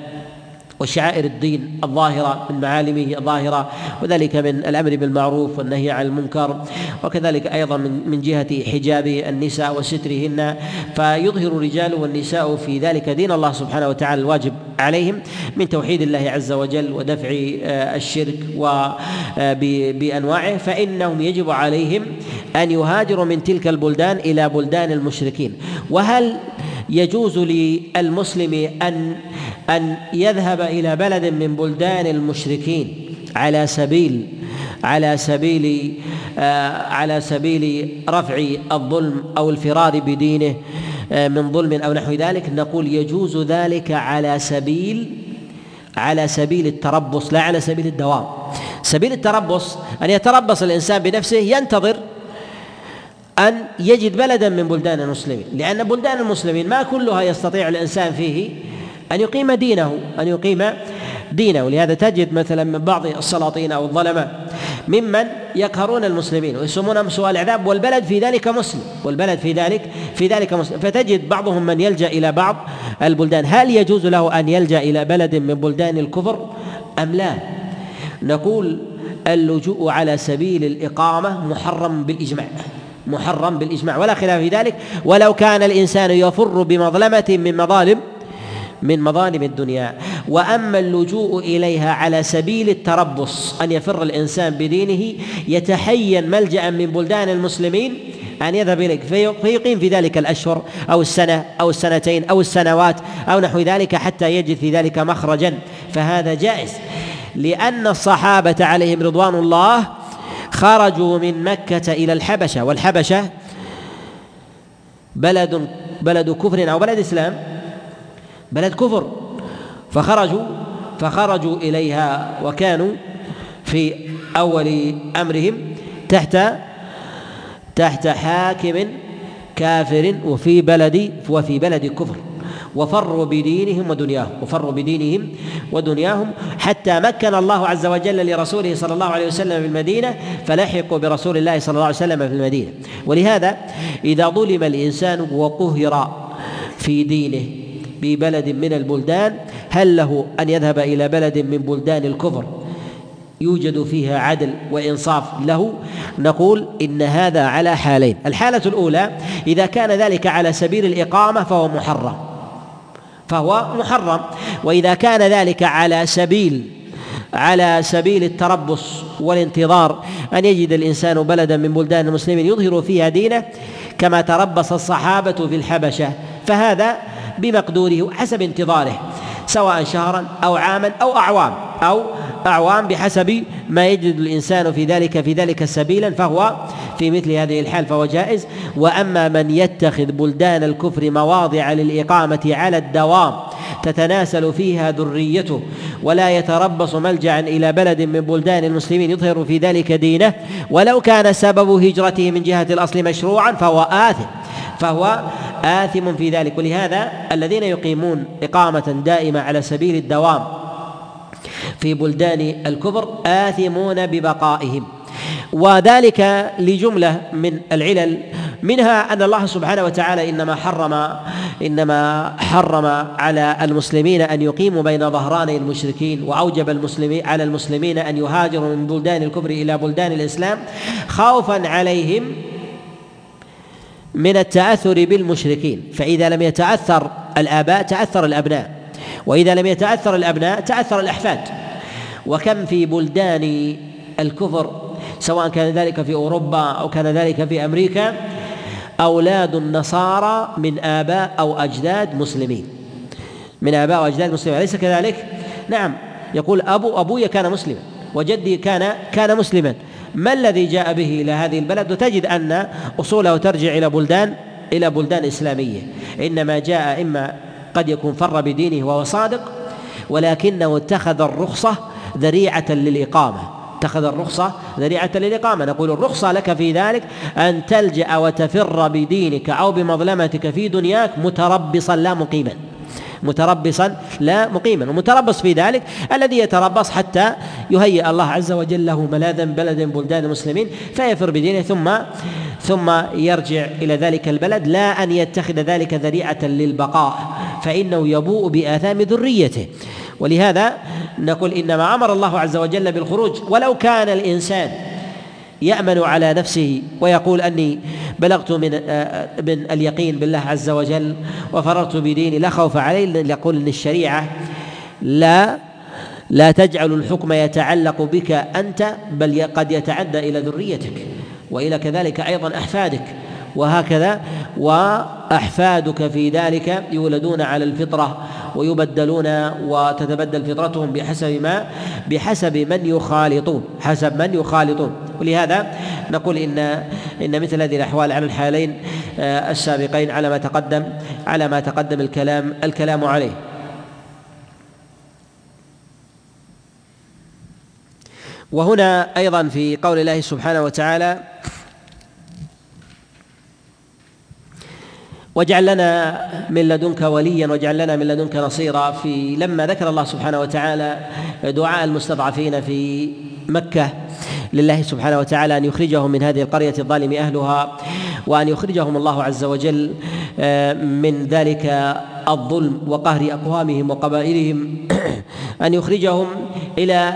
وشعائر الدين الظاهرة من معالمه الظاهرة، وذلك من الأمر بالمعروف والنهي عن المنكر، وكذلك أيضا من جهة حجاب النساء وسترهن، فيظهر الرجال والنساء في ذلك دين الله سبحانه وتعالى الواجب عليهم من توحيد الله عز وجل ودفع الشرك وبأنواعه، فإنهم يجب عليهم أن يهاجروا من تلك البلدان إلى بلدان المشركين. وهل يجوز للمسلم أن أن يذهب إلى بلد من بلدان المشركين على سبيل على سبيل على سبيل رفع الظلم أو الفرار بدينه من ظلم أو نحو ذلك؟ نقول يجوز ذلك على سبيل على سبيل التربص، لا على سبيل الدوام. سبيل التربص أن يتربص الإنسان بنفسه، ينتظر أن يجد بلدا من بلدان المسلمين، لأن بلدان المسلمين ما كلها يستطيع الإنسان فيه أن يقيم دينه أن يقيم دينه لهذا تجد مثلا من بعض السلاطين أو الظلماء ممن يقهرون المسلمين ويسمونهم سوء العذاب، والبلد في ذلك مسلم والبلد في ذلك في ذلك مسلم، فتجد بعضهم من يلجأ إلى بعض البلدان. هل يجوز له أن يلجأ إلى بلد من بلدان الكفر أم لا؟ نقول اللجوء على سبيل الإقامة محرم بالإجماع محرم بالإجماع ولا خلاف في ذلك، ولو كان الإنسان يفر بمظلمة من مظالم من مظالم الدنيا. وأما اللجوء إليها على سبيل التربص، أن يفر الإنسان بدينه يتحين ملجأ من بلدان المسلمين أن يذهب إليك فيقيم في ذلك الأشهر أو السنة أو السنتين أو السنوات أو نحو ذلك حتى يجد في ذلك مخرجا، فهذا جائز، لأن الصحابة عليهم رضوان الله خرجوا من مكة إلى الحبشة، والحبشة بلد بلد كفر أو بلد إسلام بلد كفر، فخرجوا فخرجوا إليها وكانوا في أول أمرهم تحت تحت حاكم كافر وفي بلد وفي بلد كفر، وفروا بدينهم ودنياهم وفروا بدينهم ودنياهم حتى مكن الله عز وجل لرسوله صلى الله عليه وسلم في المدينة، فلحقوا برسول الله صلى الله عليه وسلم في المدينة. ولهذا إذا ظلم الإنسان وقهر في دينه ببلد من البلدان، هل له أن يذهب إلى بلد من بلدان الكفر يوجد فيها عدل وإنصاف له؟ نقول إن هذا على حالين. الحالة الأولى إذا كان ذلك على سبيل الإقامة فهو محرم فهو محرم وإذا كان ذلك على سبيل على سبيل التربص والانتظار أن يجد الإنسان بلدا من بلدان المسلمين يظهر فيها دينه كما تربص الصحابة في الحبشة، فهذا بمقدوره حسب انتظاره، سواء شهرا أو عاما أو أعوام أو أعوام بحسب ما يجد الإنسان في ذلك في ذلك سبيلا، فهو في مثل هذه الحال فهو جائز. وأما من يتخذ بلدان الكفر مواضع للإقامة على الدوام تتناسل فيها ذريته ولا يتربص ملجأ إلى بلد من بلدان المسلمين يظهر في ذلك دينه، ولو كان سبب هجرته من جهة الأصل مشروعا فهو آثم فهو آثم في ذلك. ولهذا الذين يقيمون إقامة دائمة على سبيل الدوام في بلدان الكفر آثمون ببقائهم، وذلك لجملة من العلل، منها أن الله سبحانه وتعالى إنما حرم إنما حرم على المسلمين أن يقيموا بين ظهراني المشركين، وأوجب المسلمين على المسلمين أن يهاجروا من بلدان الكفر إلى بلدان الإسلام خوفا عليهم من التأثر بالمشركين، فإذا لم يتأثر الآباء تأثر الأبناء، وإذا لم يتأثر الأبناء تأثر الأحفاد. وكم في بلدان الكفر سواء كان ذلك في أوروبا أو كان ذلك في أمريكا أولاد النصارى من آباء أو أجداد مسلمين من آباء وأجداد مسلمين، أليس كذلك؟ نعم، يقول أبو أبويا كان مسلما وجدي كان كان مسلما، ما الذي جاء به إلى هذه البلد؟ وتجد أن أصوله ترجع إلى بلدان إلى بلدان إسلامية، إنما جاء إما قد يكون فر بدينه وهو صادق، ولكنه اتخذ الرخصة ذريعة للإقامة، اتخذ الرخصة ذريعة للإقامة. نقول الرخصة لك في ذلك أن تلجأ وتفر بدينك أو بمظلمتك في دنياك متربصا لا مقيما، متربصا لا مقيما. ومتربص في ذلك الذي يتربص حتى يهيئ الله عز وجل له ملاذا بلد بلدان المسلمين فيفر بدينه ثم ثم يرجع إلى ذلك البلد، لا أن يتخذ ذلك ذريعة للبقاء فإنه يبوء بآثام ذريته. ولهذا نقول إنما أمر الله عز وجل بالخروج، ولو كان الإنسان يأمن على نفسه ويقول أني بلغت من, من اليقين بالله عز وجل وفررت بديني لا خوف عليه، ليقول إن الشريعة لا لا تجعل الحكم يتعلق بك أنت، بل قد يتعدى إلى ذريتك وإلى كذلك أيضا أحفادك، وهكذا وأحفادك في ذلك يولدون على الفطرة ويبدلون، وتتبدل فطرتهم بحسب ما بحسب من يخالطون حسب من يخالطون. ولهذا نقول إن إن مثل هذه الأحوال على الحالين السابقين على ما تقدم على ما تقدم الكلام الكلام عليه. وهنا أيضا في قول الله سبحانه وتعالى: واجعل لنا من لدنك وليا واجعل لنا من لدنك نصيرا، في لما ذكر الله سبحانه وتعالى دعاء المستضعفين في مكة لله سبحانه وتعالى أن يخرجهم من هذه القرية الظالم أهلها، وأن يخرجهم الله عز وجل من ذلك الظلم وقهر أقوامهم وقبائلهم، أن يخرجهم إلى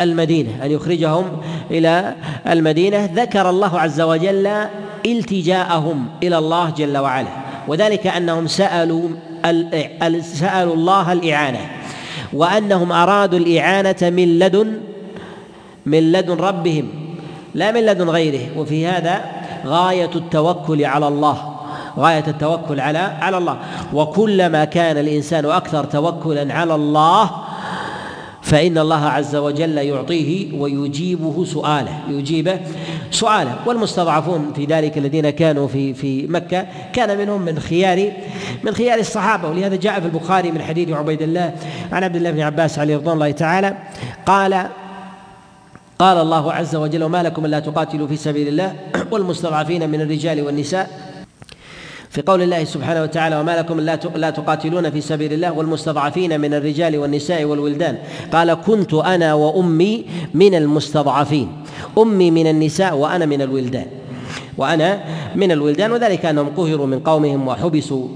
المدينة أن يخرجهم إلى المدينة ذكر الله عز وجل التجاءهم إلى الله جل وعلا، وذلك أنهم سألوا سألوا الله الإعانة، وأنهم أرادوا الإعانة من لدن من لدن ربهم لا من لدن غيره، وفي هذا غاية التوكل على الله غاية التوكل على على الله. وكلما كان الإنسان أكثر توكلا على الله فإن الله عز وجل يعطيه ويجيبه سؤاله يجيبه سؤاله. والمستضعفون في ذلك الذين كانوا في في مكة كان منهم من خيار من خيار الصحابة، ولهذا جاء في البخاري من حديث عبيد الله عن عبد الله بن عباس عليه رضوان الله تعالى قال قال الله عز وجل: وما لكم ألا تقاتلوا في سبيل الله والمستضعفين من الرجال والنساء. في قول الله سبحانه وتعالى: وما لكم لا تقاتلون في سبيل الله والمستضعفين من الرجال والنساء والولدان، قال: كنت أنا وأمي من المستضعفين، أمي من النساء وأنا من الولدان وأنا من الولدان وذلك أنهم قهروا من قومهم وحبسوا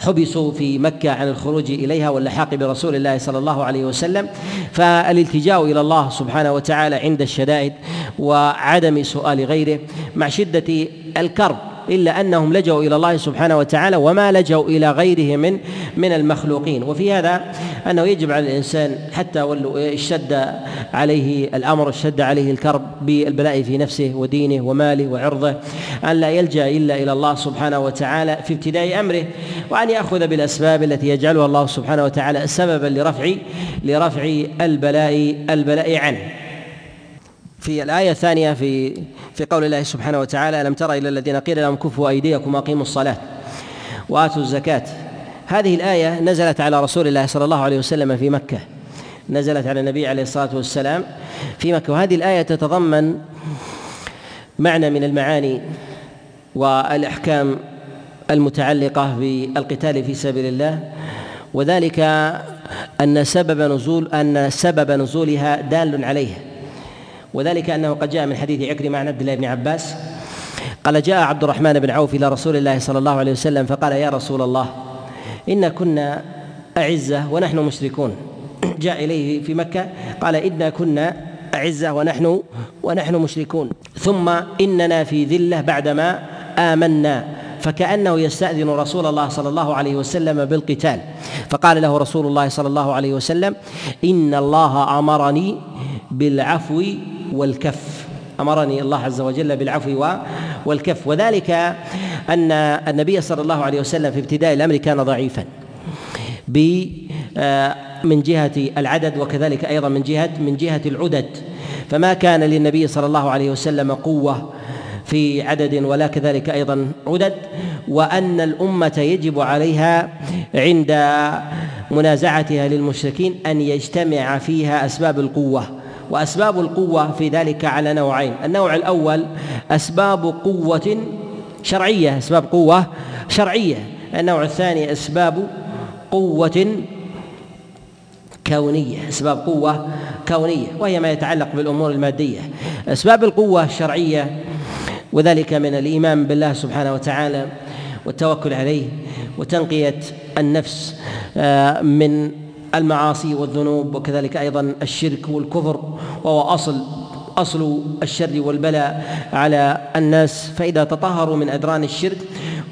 حبسوا في مكة عن الخروج إليها واللحاق برسول الله صلى الله عليه وسلم. فالالتجاء إلى الله سبحانه وتعالى عند الشدائد وعدم سؤال غيره مع شدة الكرب، إلا أنهم لجأوا إلى الله سبحانه وتعالى وما لجأوا إلى غيره من من المخلوقين. وفي هذا أنه يجب على الإنسان حتى ولو اشتد عليه الأمر اشتد عليه الكرب بالبلاء في نفسه ودينه وماله وعرضه أن لا يلجأ إلا إلى الله سبحانه وتعالى في ابتداء أمره، وأن يأخذ بالأسباب التي يجعلها الله سبحانه وتعالى سببا لرفع لرفع البلاء البلاء عنه. في الآية الثانية في في قول الله سبحانه وتعالى: ألم تر إلى الذين قيل لهم كفوا أيديكم وأقيموا الصلاة وآتوا الزكاة. هذه الآية نزلت على رسول الله صلى الله عليه وسلم في مكة، نزلت على النبي عليه الصلاة والسلام في مكة، وهذه الآية تتضمن معنى من المعاني والأحكام المتعلقة بالقتال في سبيل الله، وذلك أن سبب نزول أن سبب نزولها دال عليها، وذلك أنه قد جاء من حديث عكرمة عن عبد الله بن عباس قال: جاء عبد الرحمن بن عوف إلى رسول الله صلى الله عليه وسلم فقال: يا رسول الله، إن كنا أعزة ونحن مشركون. جاء إليه في مكة قال: إن كنا أعزة ونحن ونحن مشركون، ثم إننا في ذلة بعدما آمنا، فكأنه يستأذن رسول الله صلى الله عليه وسلم بالقتال، فقال له رسول الله صلى الله عليه وسلم: إن الله أمرني بالعفو والكف، أمرني الله عز وجل بالعفو والكف. وذلك أن النبي صلى الله عليه وسلم في ابتداء الأمر كان ضعيفا، من جهة العدد وكذلك أيضا من جهة من جهة العدد. فما كان للنبي صلى الله عليه وسلم قوة في عدد ولا كذلك أيضا عدد، وأن الأمة يجب عليها عند منازعتها للمشركين أن يجتمع فيها أسباب القوة. وأسباب القوة في ذلك على نوعين: النوع الأول أسباب قوة شرعية، أسباب قوة شرعية. النوع الثاني أسباب قوة كونية، أسباب قوة كونية وهي ما يتعلق بالأمور المادية. أسباب القوة الشرعية وذلك من الإيمان بالله سبحانه وتعالى والتوكل عليه وتنقية النفس من المعاصي والذنوب وكذلك أيضا الشرك والكفر، وهو أصل أصل الشر والبلاء على الناس. فإذا تطهروا من أدران الشرك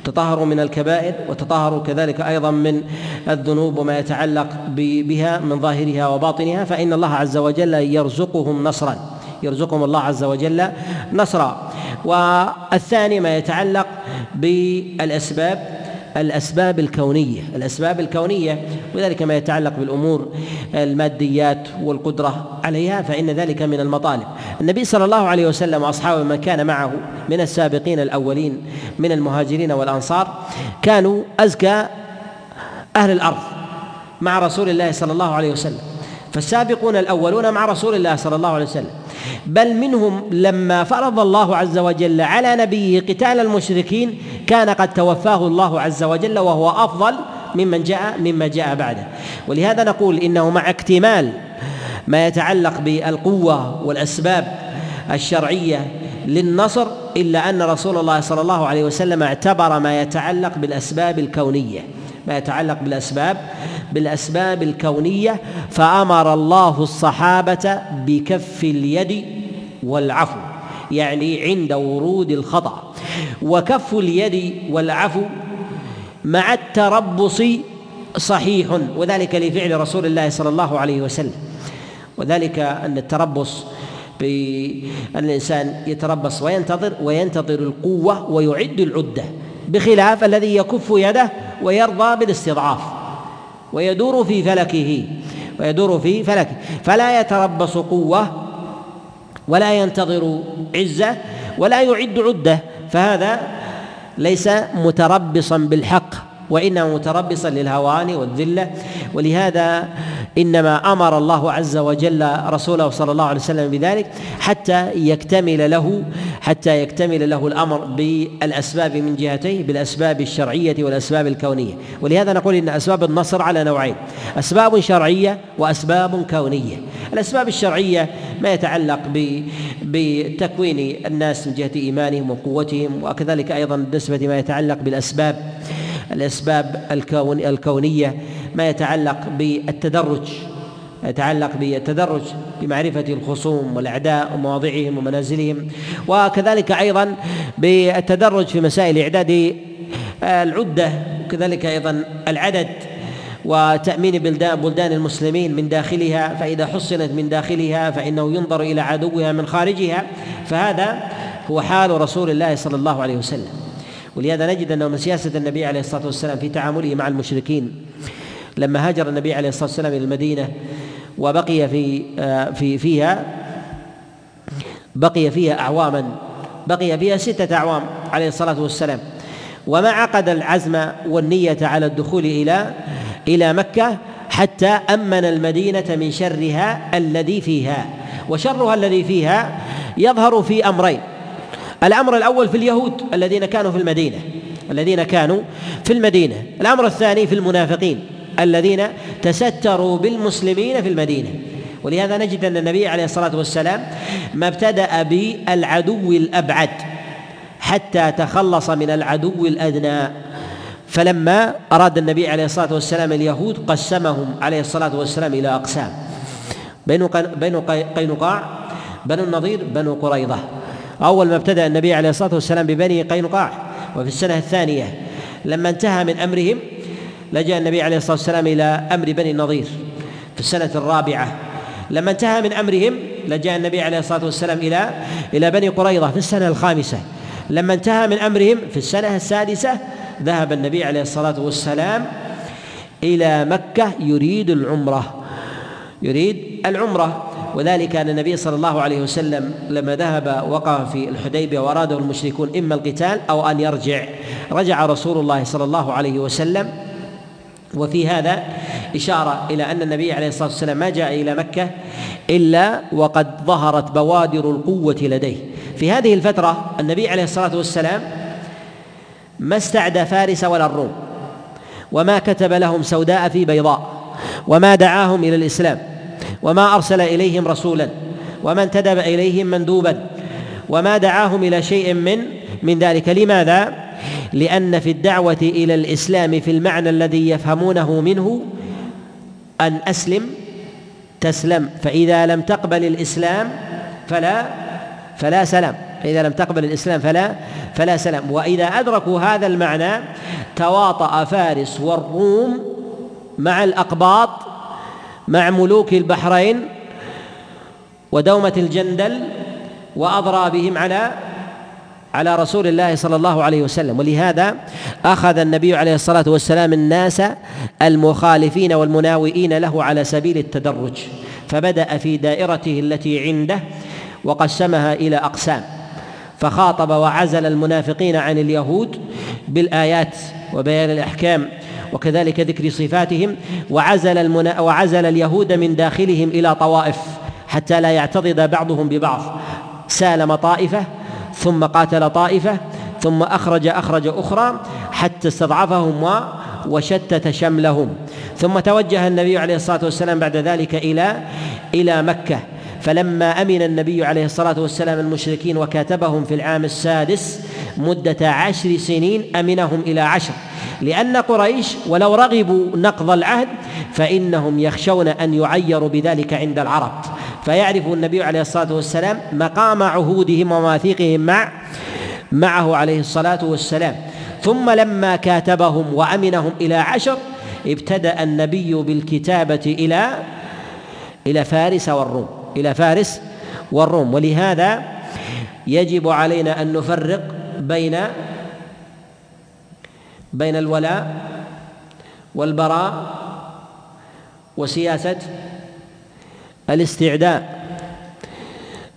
تطهروا من الكبائر وتطهروا كذلك أيضا من الذنوب وما يتعلق بها من ظاهرها وباطنها، فإن الله عز وجل يرزقهم نصرا، يرزقهم الله عز وجل نصرا. والثاني ما يتعلق بالأسباب الأسباب الكونية، الأسباب الكونية وذلك ما يتعلق بالأمور الماديات والقدرة عليها، فإن ذلك من المطالب. النبي صلى الله عليه وسلم وأصحابه من كان معه من السابقين الأولين من المهاجرين والأنصار كانوا أزكى أهل الأرض مع رسول الله صلى الله عليه وسلم، فالسابقون الأولون مع رسول الله صلى الله عليه وسلم، بل منهم لما فرض الله عز وجل على نبيه قتال المشركين كان قد توفاه الله عز وجل وهو أفضل ممن جاء مما جاء بعده. ولهذا نقول إنه مع اكتمال ما يتعلق بالقوة والأسباب الشرعية للنصر، إلا أن رسول الله صلى الله عليه وسلم اعتبر ما يتعلق بالأسباب الكونية، ما يتعلق بالأسباب بالأسباب الكونية، فأمر الله الصحابة بكف اليد والعفو، يعني عند ورود الخطأ. وكف اليد والعفو مع التربص صحيح، وذلك لفعل رسول الله صلى الله عليه وسلم، وذلك أن التربص بأن الإنسان يتربص وينتظر وينتظر القوة ويعد العدة، بخلاف الذي يكف يده ويرضى بالاستضعاف ويدور في فلكه ويدور في فلكه فلا يتربص قوة ولا ينتظر عزة ولا يعد عدة، فهذا ليس متربصا بالحق وإنما متربصا للهوان والذلة. ولهذا إنما أمر الله عز وجل رسوله صلى الله عليه وسلم بذلك حتى يكتمل له حتى يكتمل له الأمر بالأسباب من جهتيه، بالأسباب الشرعية والأسباب الكونية. ولهذا نقول إن أسباب النصر على نوعين: أسباب شرعية وأسباب كونية. الأسباب الشرعية ما يتعلق بتكوين الناس من جهة إيمانهم وقوتهم، وكذلك أيضا بالنسبة ما يتعلق بالأسباب الأسباب الكونية ما يتعلق بالتدرج يتعلق بالتدرج بمعرفة الخصوم والأعداء ومواضعهم ومنازلهم، وكذلك أيضا بالتدرج في مسائل إعداد العدة وكذلك أيضا العدد وتأمين بلدان المسلمين من داخلها، فإذا حصنت من داخلها فإنه ينظر إلى عدوها من خارجها. فهذا هو حال رسول الله صلى الله عليه وسلم. ولهذا نجد أنه من سياسة النبي عليه الصلاة والسلام في تعامله مع المشركين، لما هاجر النبي عليه الصلاة والسلام إلى المدينة وبقي في في فيها بقي فيها أعواما بقي فيها ستة أعوام عليه الصلاة والسلام، وما عقد العزم والنية على الدخول إلى إلى مكة حتى أمن المدينة من شرها الذي فيها. وشرها الذي فيها يظهر في أمرين: الأمر الأول في اليهود الذين كانوا في المدينة الذين كانوا في المدينة الأمر الثاني في المنافقين الذين تستروا بالمسلمين في المدينة. ولهذا نجد أن النبي عليه الصلاة والسلام ما ابتدأ بالعدو الأبعد حتى تخلص من العدو الأدنى. فلما أراد النبي عليه الصلاة والسلام اليهود قسمهم عليه الصلاة والسلام إلى أقسام: بنو قينقاع، بنو النضير، بنو قريظة. أول ما ابتدأ النبي عليه الصلاة والسلام ببني قينقاع، وفي السنة الثانية لما انتهى من أمرهم لجأ النبي عليه الصلاة والسلام إلى أمر بني النضير. في السنة الرابعة لما انتهى من أمرهم لجأ النبي عليه الصلاة والسلام إلى إلى بني قريظة. في السنة الخامسة لما انتهى من أمرهم في السنة السادسة ذهب النبي عليه الصلاة والسلام إلى مكة يريد العمرة يريد العمرة وذلك أن النبي صلى الله عليه وسلم لما ذهب وقف في الحديبية وأراده المشركون إما القتال أو أن يرجع رجع رسول الله صلى الله عليه وسلم. وفي هذا إشارة إلى أن النبي عليه الصلاة والسلام ما جاء إلى مكة إلا وقد ظهرت بوادر القوة لديه. في هذه الفترة النبي عليه الصلاة والسلام ما استعدى فارس ولا الروم، وما كتب لهم سوداء في بيضاء، وما دعاهم إلى الإسلام، وما أرسل إليهم رسولا، وما انتدب إليهم مندوبا، وما دعاهم إلى شيء من من ذلك. لماذا؟ لأن في الدعوة إلى الإسلام في المعنى الذي يفهمونه منه أن أسلم تسلم، فإذا لم تقبل الإسلام فلا فلا سلام فإذا لم تقبل الإسلام فلا فلا سلام. وإذا أدركوا هذا المعنى تواطأ فارس والروم مع الأقباط مع ملوك البحرين ودومة الجندل وأضرابهم على على رسول الله صلى الله عليه وسلم. ولهذا أخذ النبي عليه الصلاة والسلام الناس المخالفين والمناوئين له على سبيل التدرج، فبدأ في دائرته التي عنده وقسمها إلى أقسام، فخاطب وعزل المنافقين عن اليهود بالآيات وبيان الأحكام وكذلك ذكر صفاتهم، وعزل, المنا... وعزل اليهود من داخلهم إلى طوائف حتى لا يعتضد بعضهم ببعض. سالم طائفة ثم قاتل طائفة ثم أخرج أخرج أخرى حتى استضعفهم و... وشتت شملهم. ثم توجه النبي عليه الصلاة والسلام بعد ذلك إلى إلى مكة، فلما أمن النبي عليه الصلاة والسلام المشركين وكاتبهم في العام السادس مدة عشر سنين أمنهم إلى عشر، لأن قريش ولو رغبوا نقض العهد فإنهم يخشون أن يعيروا بذلك عند العرب، فيعرف النبي عليه الصلاة والسلام مقام عهودهم ومواثيقهم مع معه عليه الصلاة والسلام. ثم لما كاتبهم وأمنهم إلى عشر ابتدأ النبي بالكتابة إلى إلى فارس والروم إلى فارس والروم ولهذا يجب علينا أن نفرق بين بين الولاء والبراء وسياسة الاستعداء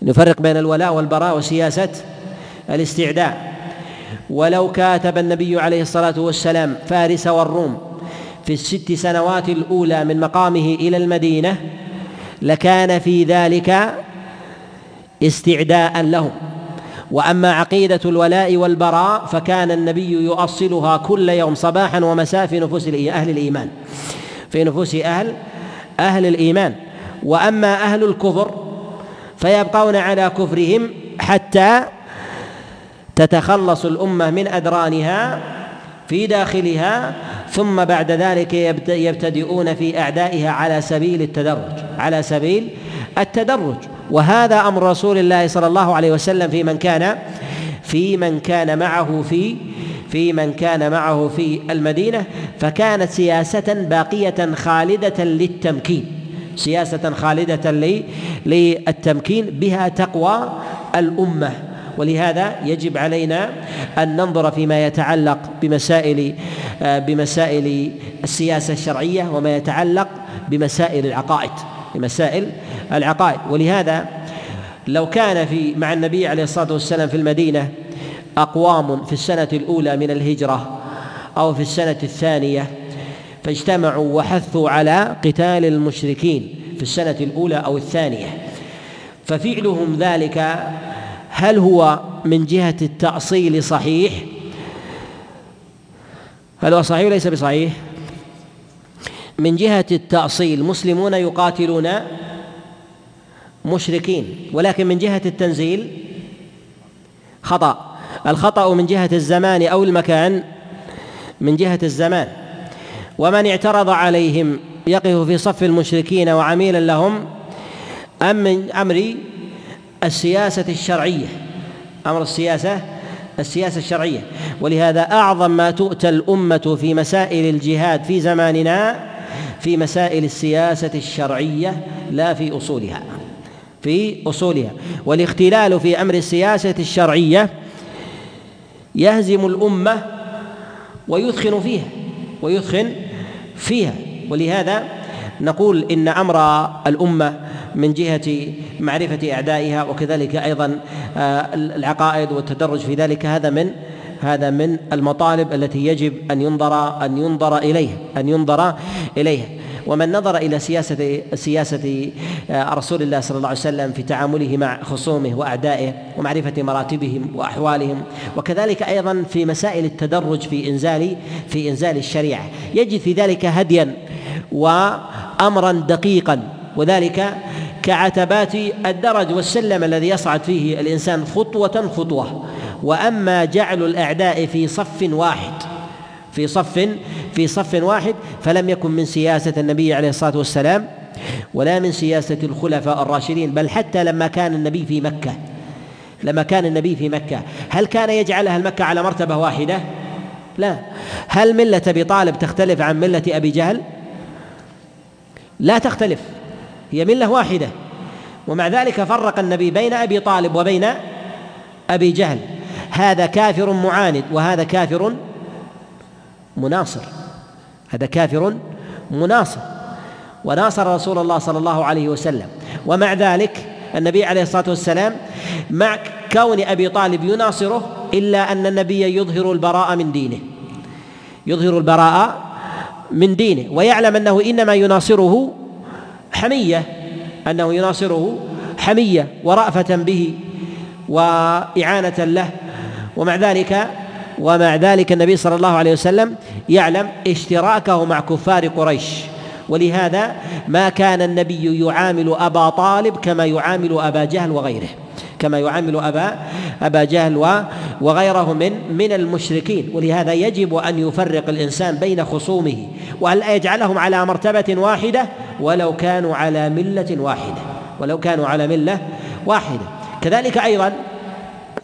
نفرق بين الولاء والبراء وسياسة الاستعداء. ولو كاتب النبي عليه الصلاة والسلام فارس والروم في الست سنوات الأولى من مقامه إلى المدينة لكان في ذلك استعداء لهم. وأما عقيدة الولاء والبراء فكان النبي يؤصلها كل يوم صباحا ومساء في نفوس أهل الإيمان في نفوس أهل أهل الإيمان. وأما أهل الكفر فيبقون على كفرهم حتى تتخلص الأمة من أدرانها في داخلها، ثم بعد ذلك يبتدئون في أعدائها على سبيل التدرج على سبيل التدرج وهذا أمر رسول الله صلى الله عليه وسلم في من كان في من كان معه في في من كان معه في المدينة. فكانت سياسة باقية خالدة للتمكين سياسة خالدة للتمكين بها تقوى الأمة. ولهذا يجب علينا أن ننظر فيما يتعلق بمسائل بمسائل السياسة الشرعية وما يتعلق بمسائل العقائد بمسائل العقائد ولهذا لو كان في مع النبي عليه الصلاة والسلام في المدينة أقوام في السنة الأولى من الهجرة أو في السنة الثانية فاجتمعوا وحثوا على قتال المشركين في السنة الأولى أو الثانية، ففعلهم ذلك هل هو من جهة التأصيل صحيح؟ هل هو صحيح وليس بصحيح؟ من جهة التأصيل مسلمون يقاتلون مشركين، ولكن من جهة التنزيل خطأ. الخطأ من جهة الزمان أو المكان من جهة الزمان. ومن اعترض عليهم يقف في صف المشركين وعميلا لهم أم من أمر السياسة الشرعية أمر السياسة السياسة الشرعية ولهذا أعظم ما تؤتى الأمة في مسائل الجهاد في زماننا في مسائل السياسة الشرعية لا في أصولها في أصولها والاختلال في أمر السياسة الشرعية يهزم الأمة ويدخن فيها ويدخن فيها. ولهذا نقول إن أمر الأمة من جهة معرفة أعدائها وكذلك أيضا العقائد والتدرج في ذلك هذا من هذا من المطالب التي يجب أن ينظر أن ينظر إليها أن ينظر إليها. ومن نظر إلى سياسة سياسة رسول الله صلى الله عليه وسلم في تعامله مع خصومه وأعدائه ومعرفة مراتبهم وأحوالهم، وكذلك أيضا في مسائل التدرج في إنزال في إنزال الشريعة، يجد في ذلك هديا وأمرا دقيقا، وذلك كعتبات الدرج والسلم الذي يصعد فيه الإنسان خطوة خطوة. وأما جعل الأعداء في صف واحد في صف في صف واحد فلم يكن من سياسة النبي عليه الصلاة والسلام ولا من سياسة الخلفاء الراشدين. بل حتى لما كان النبي في مكة لما كان النبي في مكة هل كان يجعل أهل مكة على مرتبة واحدة؟ لا. هل ملة أبي طالب تختلف عن ملة أبي جهل؟ لا تختلف، هي ملة واحدة. ومع ذلك فرق النبي بين أبي طالب وبين أبي جهل، هذا كافر معاند وهذا كافر مناصر هذا كافر مناصر وناصر رسول الله صلى الله عليه وسلم. ومع ذلك النبي عليه الصلاة والسلام مع كون أبي طالب يناصره إلا أن النبي يظهر البراء من دينه يظهر البراء من دينه ويعلم أنه إنما يناصره حمية أنه يناصره حمية ورأفة به وإعانة له. ومع ذلك ومع ذلك النبي صلى الله عليه وسلم يعلم اشتراكه مع كفار قريش، ولهذا ما كان النبي يعامل أبا طالب كما يعامل أبا جهل وغيره كما يعامل أبا أبا جهل وغيره من من المشركين. ولهذا يجب أن يفرق الإنسان بين خصومه وألا يجعلهم على مرتبة واحدة ولو كانوا على ملة واحدة ولو كانوا على ملة واحدة. كذلك أيضا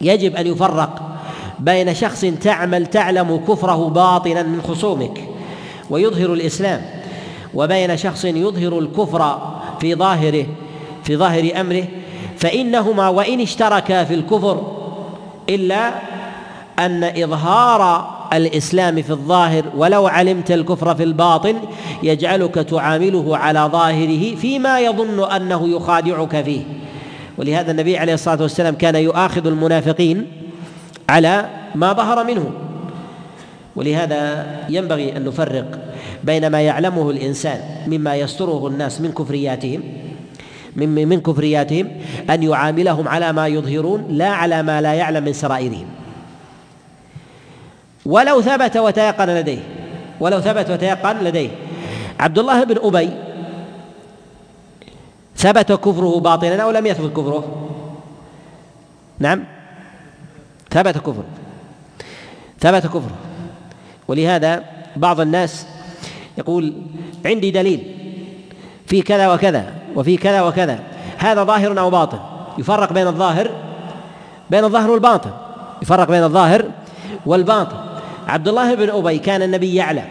يجب أن يفرق بين شخص تعمل تعلم كفره باطنا من خصومك ويظهر الإسلام، وبين شخص يظهر الكفر في ظاهره في ظاهر أمره، فإنهما وإن اشتركا في الكفر إلا أن إظهار الإسلام في الظاهر ولو علمت الكفر في الباطن يجعلك تعامله على ظاهره فيما يظن أنه يخادعك فيه. ولهذا النبي عليه الصلاة والسلام كان يؤاخذ المنافقين على ما ظهر منه. ولهذا ينبغي أن نفرق بين ما يعلمه الإنسان مما يستره الناس من كفرياتهم من, من كفرياتهم أن يعاملهم على ما يظهرون لا على ما لا يعلم من سرائرهم ولو ثبت وتيقن لديه ولو ثبت وتيقن لديه عبد الله بن أبي ثبت كفره باطنا أو لم يثبت كفره؟ نعم ثبت كفره ثبت كفره ولهذا بعض الناس يقول عندي دليل في كذا وكذا وفي كذا وكذا، هذا ظاهر أو باطن. يفرق بين الظاهر بين الظاهر والباطن يفرق بين الظاهر والباطن عبد الله بن أبي كان النبي يعلم،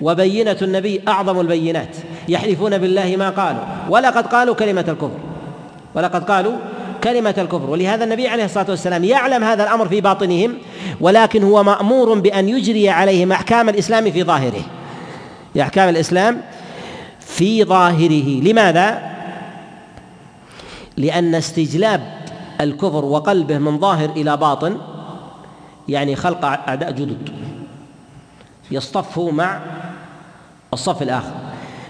وبينة النبي أعظم البينات، يحلفون بالله ما قالوا ولقد قالوا كلمة الكفر ولقد قالوا كلمة الكفر ولهذا النبي عليه الصلاة والسلام يعلم هذا الأمر في باطنهم، ولكن هو مأمور بأن يجري عليهم أحكام الإسلام في ظاهره أحكام الإسلام في ظاهره لماذا؟ لأن استجلاب الكفر وقلبه من ظاهر إلى باطن يعني خلق أعداء جدد يصطفوا مع الصف الآخر.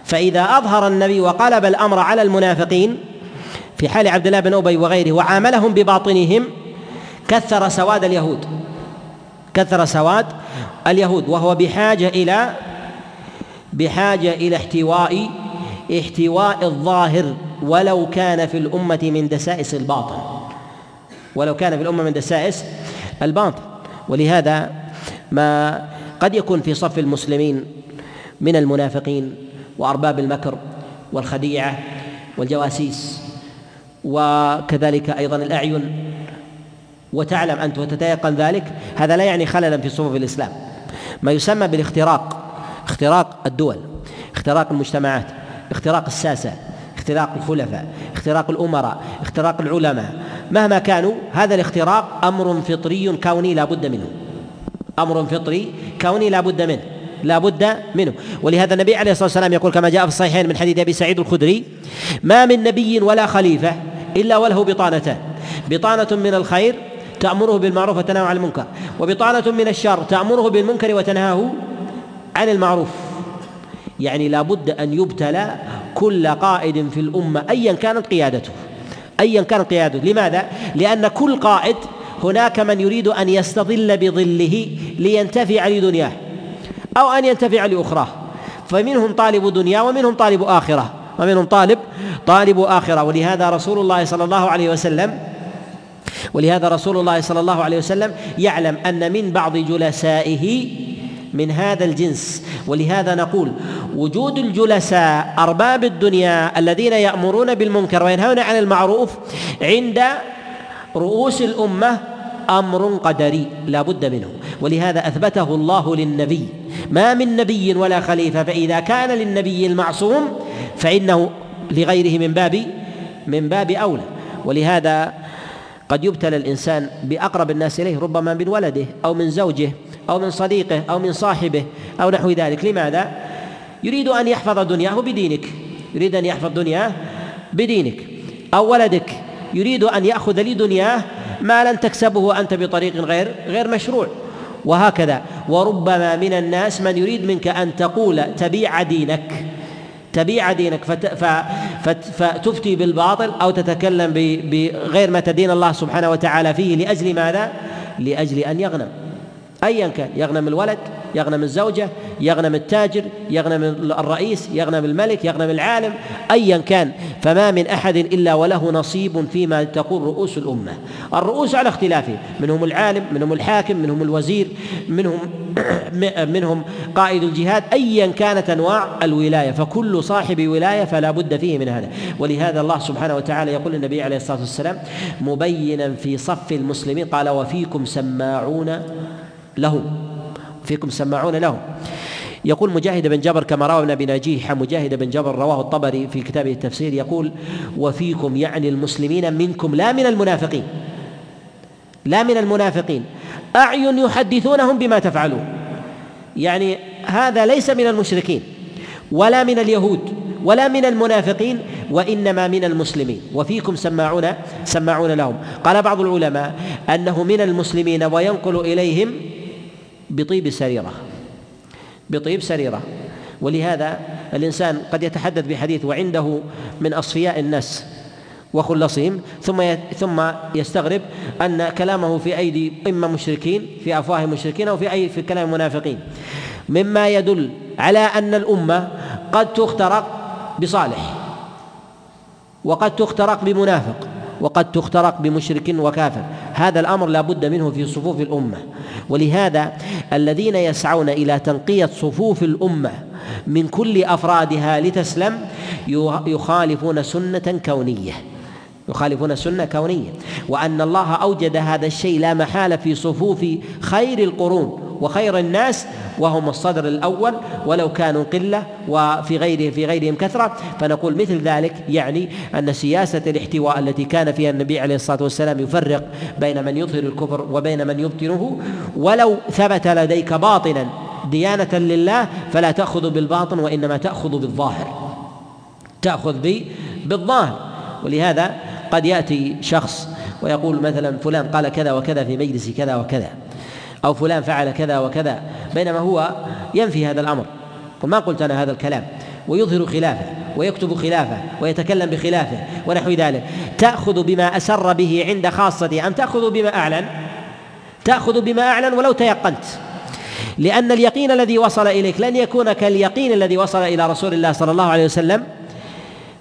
فإذا أظهر النبي وقلب الأمر على المنافقين في حال عبد الله بن أبي وغيره وعاملهم بباطنهم كثر سواد اليهود كثر سواد اليهود وهو بحاجة إلى بحاجة إلى احتواء احتواء الظاهر ولو كان في الأمة من دسائس الباطن ولو كان في الأمة من دسائس الباطن ولهذا ما قد يكون في صف المسلمين من المنافقين وأرباب المكر والخديعة والجواسيس وكذلك أيضا الأعين، وتعلم أنت وتتيقن ذلك، هذا لا يعني خللا في صفوف الإسلام. ما يسمى بالاختراق، اختراق الدول، اختراق المجتمعات، اختراق الساسة، اختراق الخلفاء، اختراق الأمراء، اختراق العلماء، مهما كانوا هذا الاختراق أمر فطري كوني لا بد منه أمر فطري كوني لا بد منه لا بد منه. ولهذا النبي عليه الصلاة والسلام يقول كما جاء في الصحيحين من حديث أبي سعيد الخدري: ما من نبي ولا خليفة إلا وله بطانتان، بطانة من الخير تأمره بالمعروف وتنهاه عن المنكر، وبطانة من الشر تأمره بالمنكر وتنهاه عن المعروف. يعني لا بد أن يبتلى كل قائد في الأمة أيا كانت قيادته أيا كانت قيادته. لماذا؟ لأن كل قائد هناك من يريد أن يستظل بظله لينتفع لدنياه أو أن ينتفع لأخراه، فمنهم طالب دنيا ومنهم طالب آخرة ومنهم طالب طالب آخرة. ولهذا رسول الله صلى الله عليه وسلم ولهذا رسول الله صلى الله عليه وسلم يعلم أن من بعض جلسائه من هذا الجنس. ولهذا نقول وجود الجلساء أرباب الدنيا الذين يأمرون بالمنكر وينهون عن المعروف عند رؤوس الأمة أمر قدري لا بد منه. ولهذا أثبته الله للنبي: ما من نبي ولا خليفة، فإذا كان للنبي المعصوم فإنه لغيره من باب من باب أولى. ولهذا قد يبتلى الإنسان بأقرب الناس إليه ربما من ولده أو من زوجه أو من صديقه أو من صاحبه أو نحو ذلك. لماذا؟ يريد أن يحفظ دنياه بدينك، يريد أن يحفظ دنياه بدينك، أو ولدك يريد أن يأخذ لدنياه ما لن تكسبه أنت بطريق غير غير مشروع، وهكذا. وربما من الناس من يريد منك أن تقول تبيع دينك تبيع دينك فتفتي بالباطل أو تتكلم بغير ما تدين الله سبحانه وتعالى فيه. لأجل ماذا؟ لأجل أن يغنم أيا كان، يغنم الولد، يغنم الزوجة، يغنم التاجر، يغنم الرئيس، يغنم الملك، يغنم العالم، أيا كان. فما من أحد إلا وله نصيب فيما تقول رؤوس الأمة. الرؤوس على اختلافه، منهم العالم، منهم الحاكم، منهم الوزير، منهم منهم قائد الجهاد، أيا كانت أنواع الولاية، فكل صاحب ولاية فلا بد فيه من هذا. ولهذا الله سبحانه وتعالى يقول للنبي عليه الصلاة والسلام مبينا في صف المسلمين، قال: وفيكم سماعون لهم فيكم سماعون لهم. يقول مجاهد بن جبر كما روى ابن نجيح، مجاهد بن جبر رواه الطبري في كتابه التفسير، يقول: وفيكم يعني المسلمين منكم، لا من المنافقين لا من المنافقين أعين يحدثونهم بما تفعلون. يعني هذا ليس من المشركين ولا من اليهود ولا من المنافقين، وإنما من المسلمين. وفيكم سماعون سماعون لهم. قال بعض العلماء أنه من المسلمين وينقل إليهم بطيب سريرة بطيب سريرة ولهذا الإنسان قد يتحدث بحديث وعنده من أصفياء الناس وخلصهم، ثم ثم يستغرب أن كلامه في أيدي إما مشركين، في أفواه مشركين، أو في أي في كلام منافقين، مما يدل على أن الأمة قد تخترق بصالح، وقد تخترق بمنافق، وقد تخترق بمشرك وكافر. هذا الأمر لا بد منه في صفوف الأمة. ولهذا الذين يسعون إلى تنقية صفوف الأمة من كل أفرادها لتسلم يخالفون سنة كونية يخالفون سنة كونية وأن الله أوجد هذا الشيء لا محالة في صفوف خير القرون وخير الناس، وهم الصدر الأول ولو كانوا قلة وفي غيرهم في غيرهم كثرة. فنقول مثل ذلك يعني أن سياسة الاحتواء التي كان فيها النبي عليه الصلاة والسلام يفرق بين من يظهر الكفر وبين من يبطنه: ولو ثبت لديك باطنا ديانة لله فلا تأخذ بالباطن، وإنما تأخذ بالظاهر تأخذ بالظاهر ولهذا قد يأتي شخص ويقول مثلا: فلان قال كذا وكذا في مجلس كذا وكذا، أو فلان فعل كذا وكذا، بينما هو ينفي هذا الأمر، وما قلت أنا هذا الكلام، ويظهر خلافه ويكتب خلافه ويتكلم بخلافه ونحو ذلك. تأخذ بما أسر به عند خاصته أم تأخذ بما أعلن؟ تأخذ بما أعلن ولو تيقنت، لأن اليقين الذي وصل إليك لن يكون كاليقين الذي وصل إلى رسول الله صلى الله عليه وسلم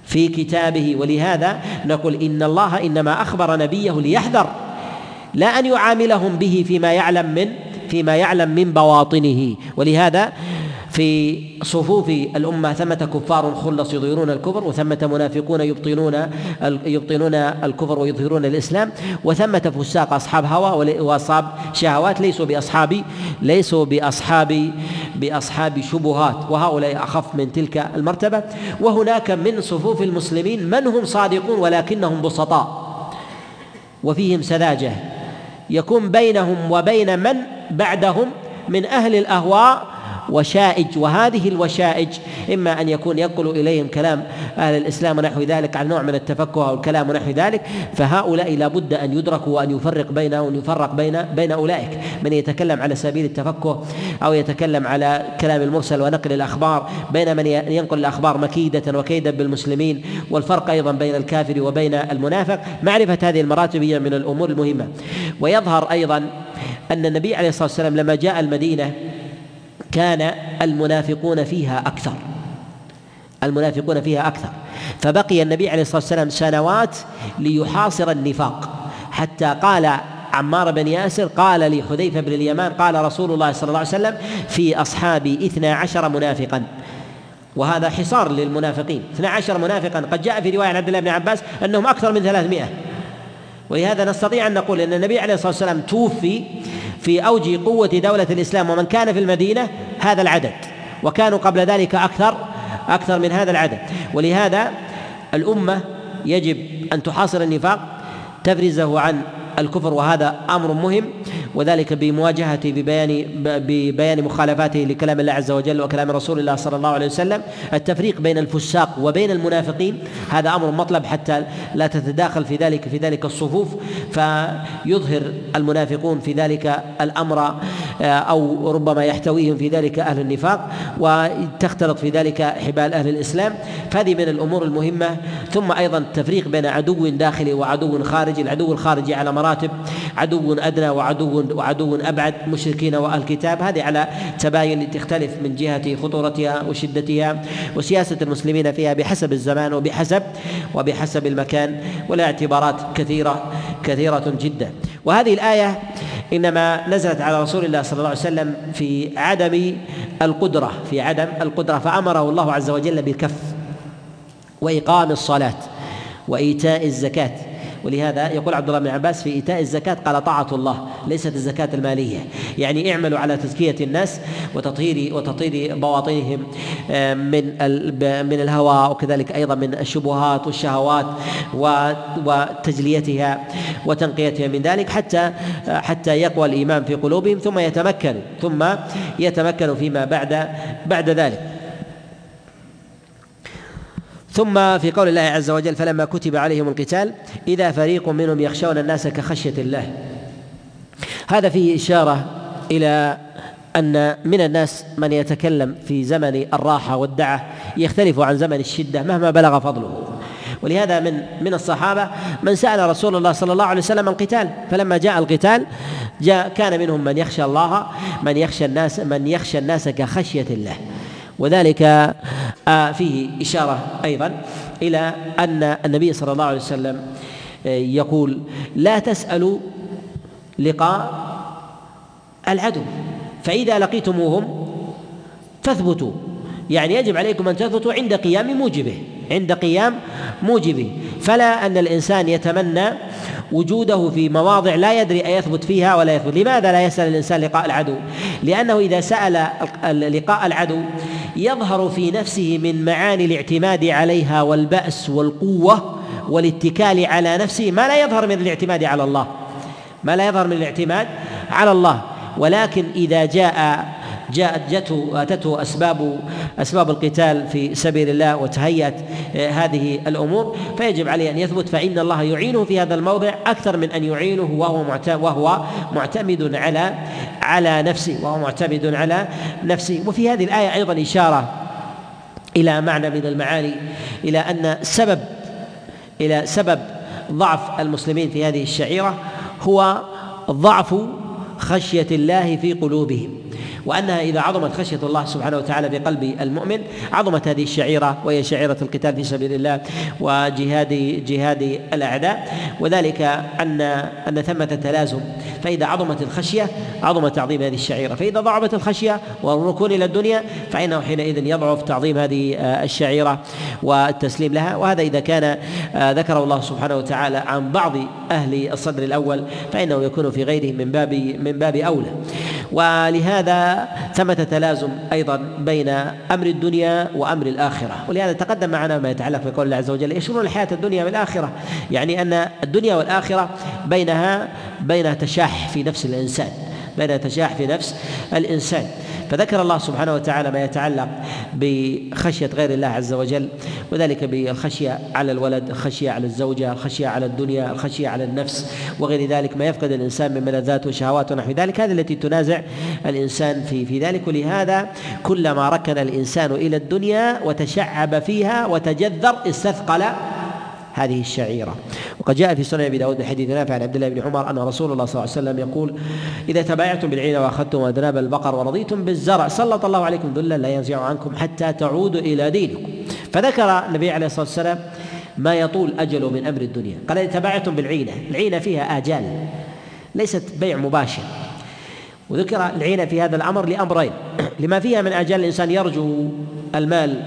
في كتابه. ولهذا نقول إن الله إنما أخبر نبيه ليحذر، لا أن يعاملهم به فيما يعلم من فيما يعلم من بواطنه. ولهذا في صفوف الأمة ثمة كفار خلص يظهرون الكفر، وثمة منافقون يبطنون يبطنون الكفر ويظهرون الإسلام، وثمة فساق أصحاب هوى وأصحاب شهوات ليسوا بأصحاب ليسوا بأصحاب بأصحاب شبهات، وهؤلاء أخف من تلك المرتبة. وهناك من صفوف المسلمين من هم صادقون ولكنهم بسطاء وفيهم سذاجة، يكون بينهم وبين من بعدهم من أهل الأهواء وشائج، وهذه الوشائج إما أن يكون ينقل إليهم كلام أهل الإسلام ونحو ذلك عن نوع من التفكه أو الكلام ونحو ذلك، فهؤلاء لا بد أن يدركوا وأن يفرق بينه وأن يفرق بين بين أولئك من يتكلم على سبيل التفكه أو يتكلم على كلام المرسل ونقل الأخبار، بين من ينقل الأخبار مكيدة وكيدا بالمسلمين، والفرق أيضا بين الكافر وبين المنافق. معرفة هذه المراتب هي من الأمور المهمة. ويظهر أيضا أن النبي عليه الصلاة والسلام لما جاء المدينة كان المنافقون فيها أكثر المنافقون فيها أكثر فبقي النبي عليه الصلاة والسلام سنوات ليحاصر النفاق، حتى قال عمار بن ياسر قال لي حذيفة بن اليمان قال رسول الله صلى الله عليه وسلم في أصحابي اثنا عشر منافقا. وهذا حصار للمنافقين، اثنا عشر منافقا. قد جاء في رواية عن عبد الله بن عباس أنهم أكثر من ثلاثمائة. ولهذا نستطيع أن نقول أن النبي عليه الصلاة والسلام توفي في أوج قوة دولة الإسلام، ومن كان في المدينة هذا العدد، وكانوا قبل ذلك أكثر أكثر من هذا العدد. ولهذا الأمة يجب أن تحاصر النفاق، تفرزه عن الكفر، وهذا أمر مهم، وذلك بمواجهته ببيان ببيان مخالفاته لكلام الله عز وجل وكلام رسول الله صلى الله عليه وسلم. التفريق بين الفساق وبين المنافقين هذا أمر مطلب، حتى لا تتداخل في ذلك في ذلك الصفوف، فيظهر المنافقون في ذلك الأمر، أو ربما يحتويهم في ذلك أهل النفاق، وتختلط في ذلك حبال أهل الإسلام. فهذه من الأمور المهمة. ثم أيضا التفريق بين عدو داخلي وعدو خارجي. العدو الخارجي على مراتب: عدو أدنى وعدو وعدو أبعد، مشركين وأهل الكتاب. هذه على تباين تختلف من جهة خطورتها وشدتها، وسياسة المسلمين فيها بحسب الزمان وبحسب وبحسب المكان، ولا اعتبارات كثيرة كثيرة جدا. وهذه الآية إنما نزلت على رسول الله صلى الله عليه وسلم في عدم القدرة في عدم القدرة فأمره الله عز وجل بالكف وإقام الصلاة وإيتاء الزكاة. ولهذا يقول عبد الله بن عباس في إيتاء الزكاة قال: طاعة الله ليست الزكاة المالية، يعني اعملوا على تزكية الناس وتطهير وتطهير بواطنهم من من الهوى، وكذلك أيضا من الشبهات والشهوات، وتجليتها وتنقيتها من ذلك، حتى حتى يقوى الإيمان في قلوبهم، ثم يتمكنوا ثم يتمكنوا فيما بعد بعد ذلك. ثم في قول الله عز وجل: فلما كتب عليهم القتال إذا فريق منهم يخشون الناس كخشية الله. هذا فيه إشارة إلى أن من الناس من يتكلم في زمن الراحة والدعة يختلف عن زمن الشدة مهما بلغ فضله. ولهذا من من الصحابة من سأل رسول الله صلى الله عليه وسلم القتال، فلما جاء القتال جاء كان منهم من يخشى الله من يخشى الناس من يخشى الناس كخشية الله. وذلك فيه إشارة أيضا إلى أن النبي صلى الله عليه وسلم يقول: لا تسألوا لقاء العدو، فإذا لقيتموهم فاثبتوا. يعني يجب عليكم أن تثبتوا عند قيام موجبه عند قيام موجبه فلا أن الإنسان يتمنى وجوده في مواضع لا يدري أيثبت فيها ولا يثبت. لماذا لا يسأل الإنسان لقاء العدو؟ لأنه إذا سأل لقاء العدو يظهر في نفسه من معاني الاعتماد عليها والبأس والقوة والاتكال على نفسه ما لا يظهر من الاعتماد على الله ما لا يظهر من الاعتماد على الله ولكن إذا جاء جاءت جته أتته أسباب أسباب القتال في سبيل الله وتهيأت هذه الأمور فيجب عليه أن يثبت، فإن الله يعينه في هذا الموضع أكثر من أن يعينه وهو وهو معتمد على على نفسه وهو معتمد على نفسه. وفي هذه الآية أيضا إشارة إلى معنى من المعاني، إلى أن سبب إلى سبب ضعف المسلمين في هذه الشعيرة هو ضعف خشية الله في قلوبهم، وأنها إذا عظمت خشية الله سبحانه وتعالى في قلب المؤمن عظمت هذه الشعيرة، وهي شعيرة القتال في سبيل الله وجهاد جهاد الأعداء. وذلك أن أن ثمة تلازم، فإذا عظمت الخشية عظمت تعظيم هذه الشعيرة، فإذا ضعفت الخشية والركون إلى الدنيا فإنه حينئذ يضعف تعظيم هذه الشعيرة والتسليم لها. وهذا إذا كان ذكر الله سبحانه وتعالى عن بعض أهل الصدر الأول فإنه يكون في غيره من باب من باب أولى. ولهذا ثمة تلازم أيضا بين أمر الدنيا وأمر الآخرة. ولهذا تقدم معنا ما يتعلق بقول الله عز وجل: يشرون الحياة الدنيا بالآخرة، يعني أن الدنيا والآخرة بينها بينها تشاح في نفس الإنسان بينها تشاح في نفس الإنسان فذكر الله سبحانه وتعالى ما يتعلق بخشية غير الله عز وجل، وذلك بالخشية على الولد، الخشية على الزوجة، الخشية على الدنيا، الخشية على النفس وغير ذلك، ما يفقد الإنسان من ملذات وشهوات ونحو ذلك، هذه التي تنازع الإنسان في في ذلك. ولهذا كلما ركن الإنسان إلى الدنيا وتشعب فيها وتجذر استثقل هذه الشعيرة. وقد جاء في سنن أبي داود حديث نافع عن عبد الله بن عمر أن رسول الله صلى الله عليه وسلم يقول: إذا تبايعتم بالعين وأخذتم أذناب البقر ورضيتم بالزرع سلط الله عليكم ذلا لا ينزع عنكم حتى تعودوا إلى دينكم. فذكر النبي عليه الصلاة والسلام ما يطول أجله من أمر الدنيا، قال: إذا تبايعتم بالعينة، العينة فيها آجال ليست بيع مباشر، وذكر العينة في هذا الأمر لأمرين: لما فيها من آجال الإنسان يرجو المال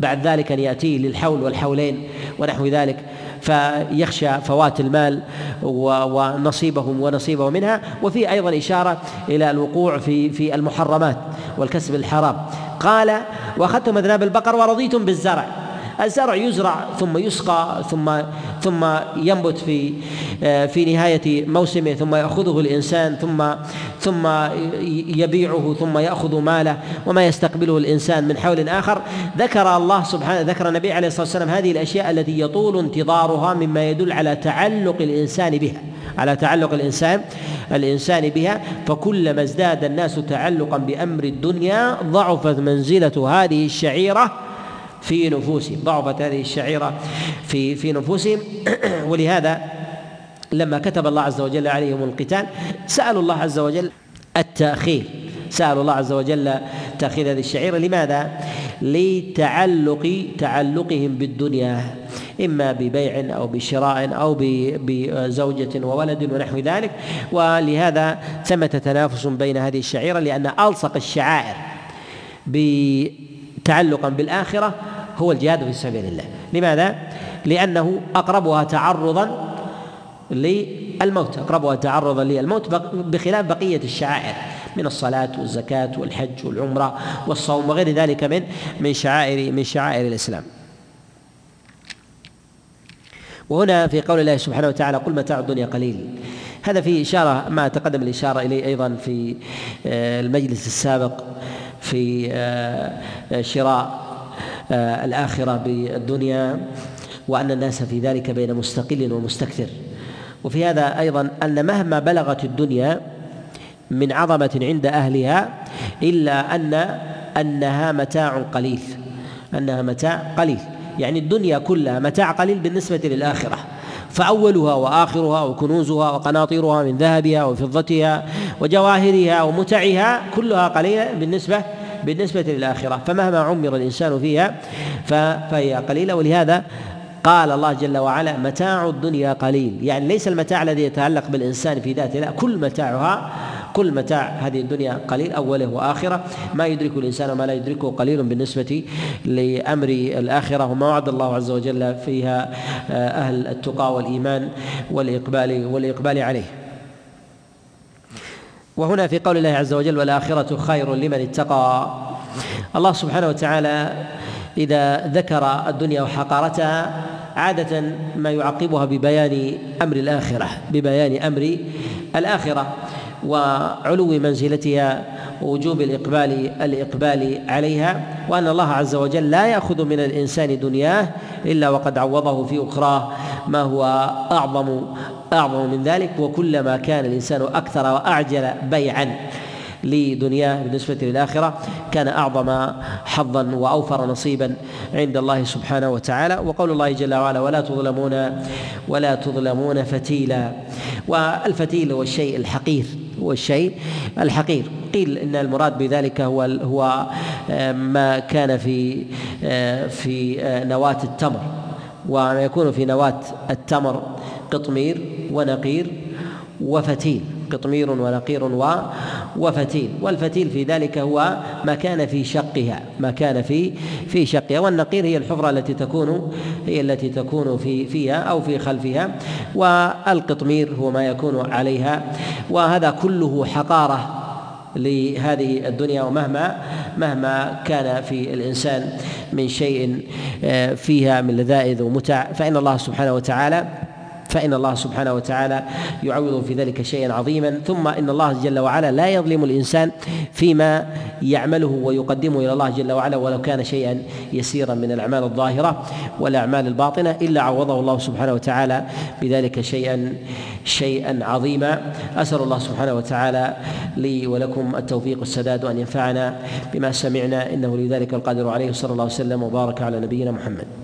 بعد ذلك أن يأتيه للحول والحولين ونحو ذلك فيخشى فوات المال ونصيبهم ونصيبه منها، وفي أيضا إشارة إلى الوقوع في في المحرمات والكسب الحرام. قال: وأخذتم أذناب البقر ورضيتم بالزرع. الزرع يزرع ثم يسقى ثم ثم ينبت في في نهاية موسمه، ثم يأخذه الإنسان ثم ثم يبيعه ثم يأخذ ماله وما يستقبله الإنسان من حول آخر. ذكر الله سبحانه ذكر النبي عليه الصلاة والسلام هذه الأشياء التي يطول انتظارها مما يدل على تعلق الإنسان بها على تعلق الإنسان الإنسان بها. فكلما ازداد الناس تعلقا بأمر الدنيا ضعفت منزلة هذه الشعيرة في نفوسهم ضعفت هذه الشعيرة في في نفوسهم. ولهذا لما كتب الله عز وجل عليهم القتال سألوا الله عز وجل التأخير، سألوا الله عز وجل تأخير هذه الشعيرة. لماذا؟ لتعلق تعلقهم بالدنيا، إما ببيع أو بشراء أو بزوجة وولد ونحو ذلك. ولهذا ثمة تنافس بين هذه الشعيرة، لأن ألصق الشعائر بتعلقا بالآخرة هو الجهاد في سبيل الله. لماذا؟ لأنه أقربها تعرضا للموت أقربها تعرضا للموت بخلاف بقية الشعائر من الصلاة والزكاة والحج والعمرة والصوم وغير ذلك من من شعائر من شعائر الإسلام. وهنا في قول الله سبحانه وتعالى: قل متاع الدنيا قليل، هذا في إشارة ما تقدم الإشارة إليه أيضا في المجلس السابق في شراء الآخرة بالدنيا، وأن الناس في ذلك بين مستقل ومستكثر. وفي هذا أيضا أن مهما بلغت الدنيا من عظمة عند أهلها إلا أن أنها متاع قليل أنها متاع قليل يعني الدنيا كلها متاع قليل بالنسبة للآخرة، فأولها وآخرها وكنوزها وقناطيرها من ذهبها وفضتها وجواهرها ومتعها كلها قليلة بالنسبة بالنسبة للآخرة، فمهما عمر الإنسان فيها فهي قليلة. ولهذا قال الله جل وعلا: متاع الدنيا قليل، يعني ليس المتاع الذي يتعلق بالإنسان في ذاته، لا، كل متاعها كل متاع هذه الدنيا قليل أوله وآخرة، ما يدرك الإنسان وما لا يدركه قليل بالنسبة لأمر الآخرة، وما وعد الله عز وجل فيها أهل التقى والإيمان والإقبال والإقبال عليه. وهنا في قول الله عز وجل: والآخرة خير لمن اتقى. الله سبحانه وتعالى إذا ذكر الدنيا وحقارتها عادة ما يعقبها ببيان أمر الآخرة ببيان أمر الآخرة وعلو منزلتها ووجوب الإقبال الإقبال عليها، وأن الله عز وجل لا يأخذ من الإنسان دنياه إلا وقد عوضه في أخراه ما هو أعظم أعظم من ذلك. وكلما كان الإنسان أكثر وأعجل بيعا لدنياه بالنسبة للآخرة كان أعظم حظا وأوفر نصيبا عند الله سبحانه وتعالى. وقول الله جل وعلا: ولا تظلمون ولا تظلمون فتيلا. والفتيل هو الشيء الحقير والشيء الحقير قيل إن المراد بذلك هو هو ما كان في في نواة التمر، وما يكون في نواة التمر قطمير ونقير وفتيل قطمير ونقير وفتيل والفتيل في ذلك هو ما كان في شقها ما كان في في شقها والنقير هي الحفرة التي تكون هي التي تكون في فيها أو في خلفها، والقطمير هو ما يكون عليها. وهذا كله حقارة لهذه الدنيا، ومهما مهما كان في الإنسان من شيء فيها من لذائذ ومتع فإن الله سبحانه وتعالى فإن الله سبحانه وتعالى يعوض في ذلك شيئا عظيما. ثم إن الله جل وعلا لا يظلم الإنسان فيما يعمله ويقدمه إلى الله جل وعلا ولو كان شيئا يسيرا من الأعمال الظاهرة والأعمال الباطنة إلا عوضه الله سبحانه وتعالى بذلك شيئا شيئا عظيما. أسأل الله سبحانه وتعالى لي ولكم التوفيق والسداد وأن ينفعنا بما سمعنا إنه لذلك القادر عليه. صلى الله وسلم وبارك على نبينا محمد.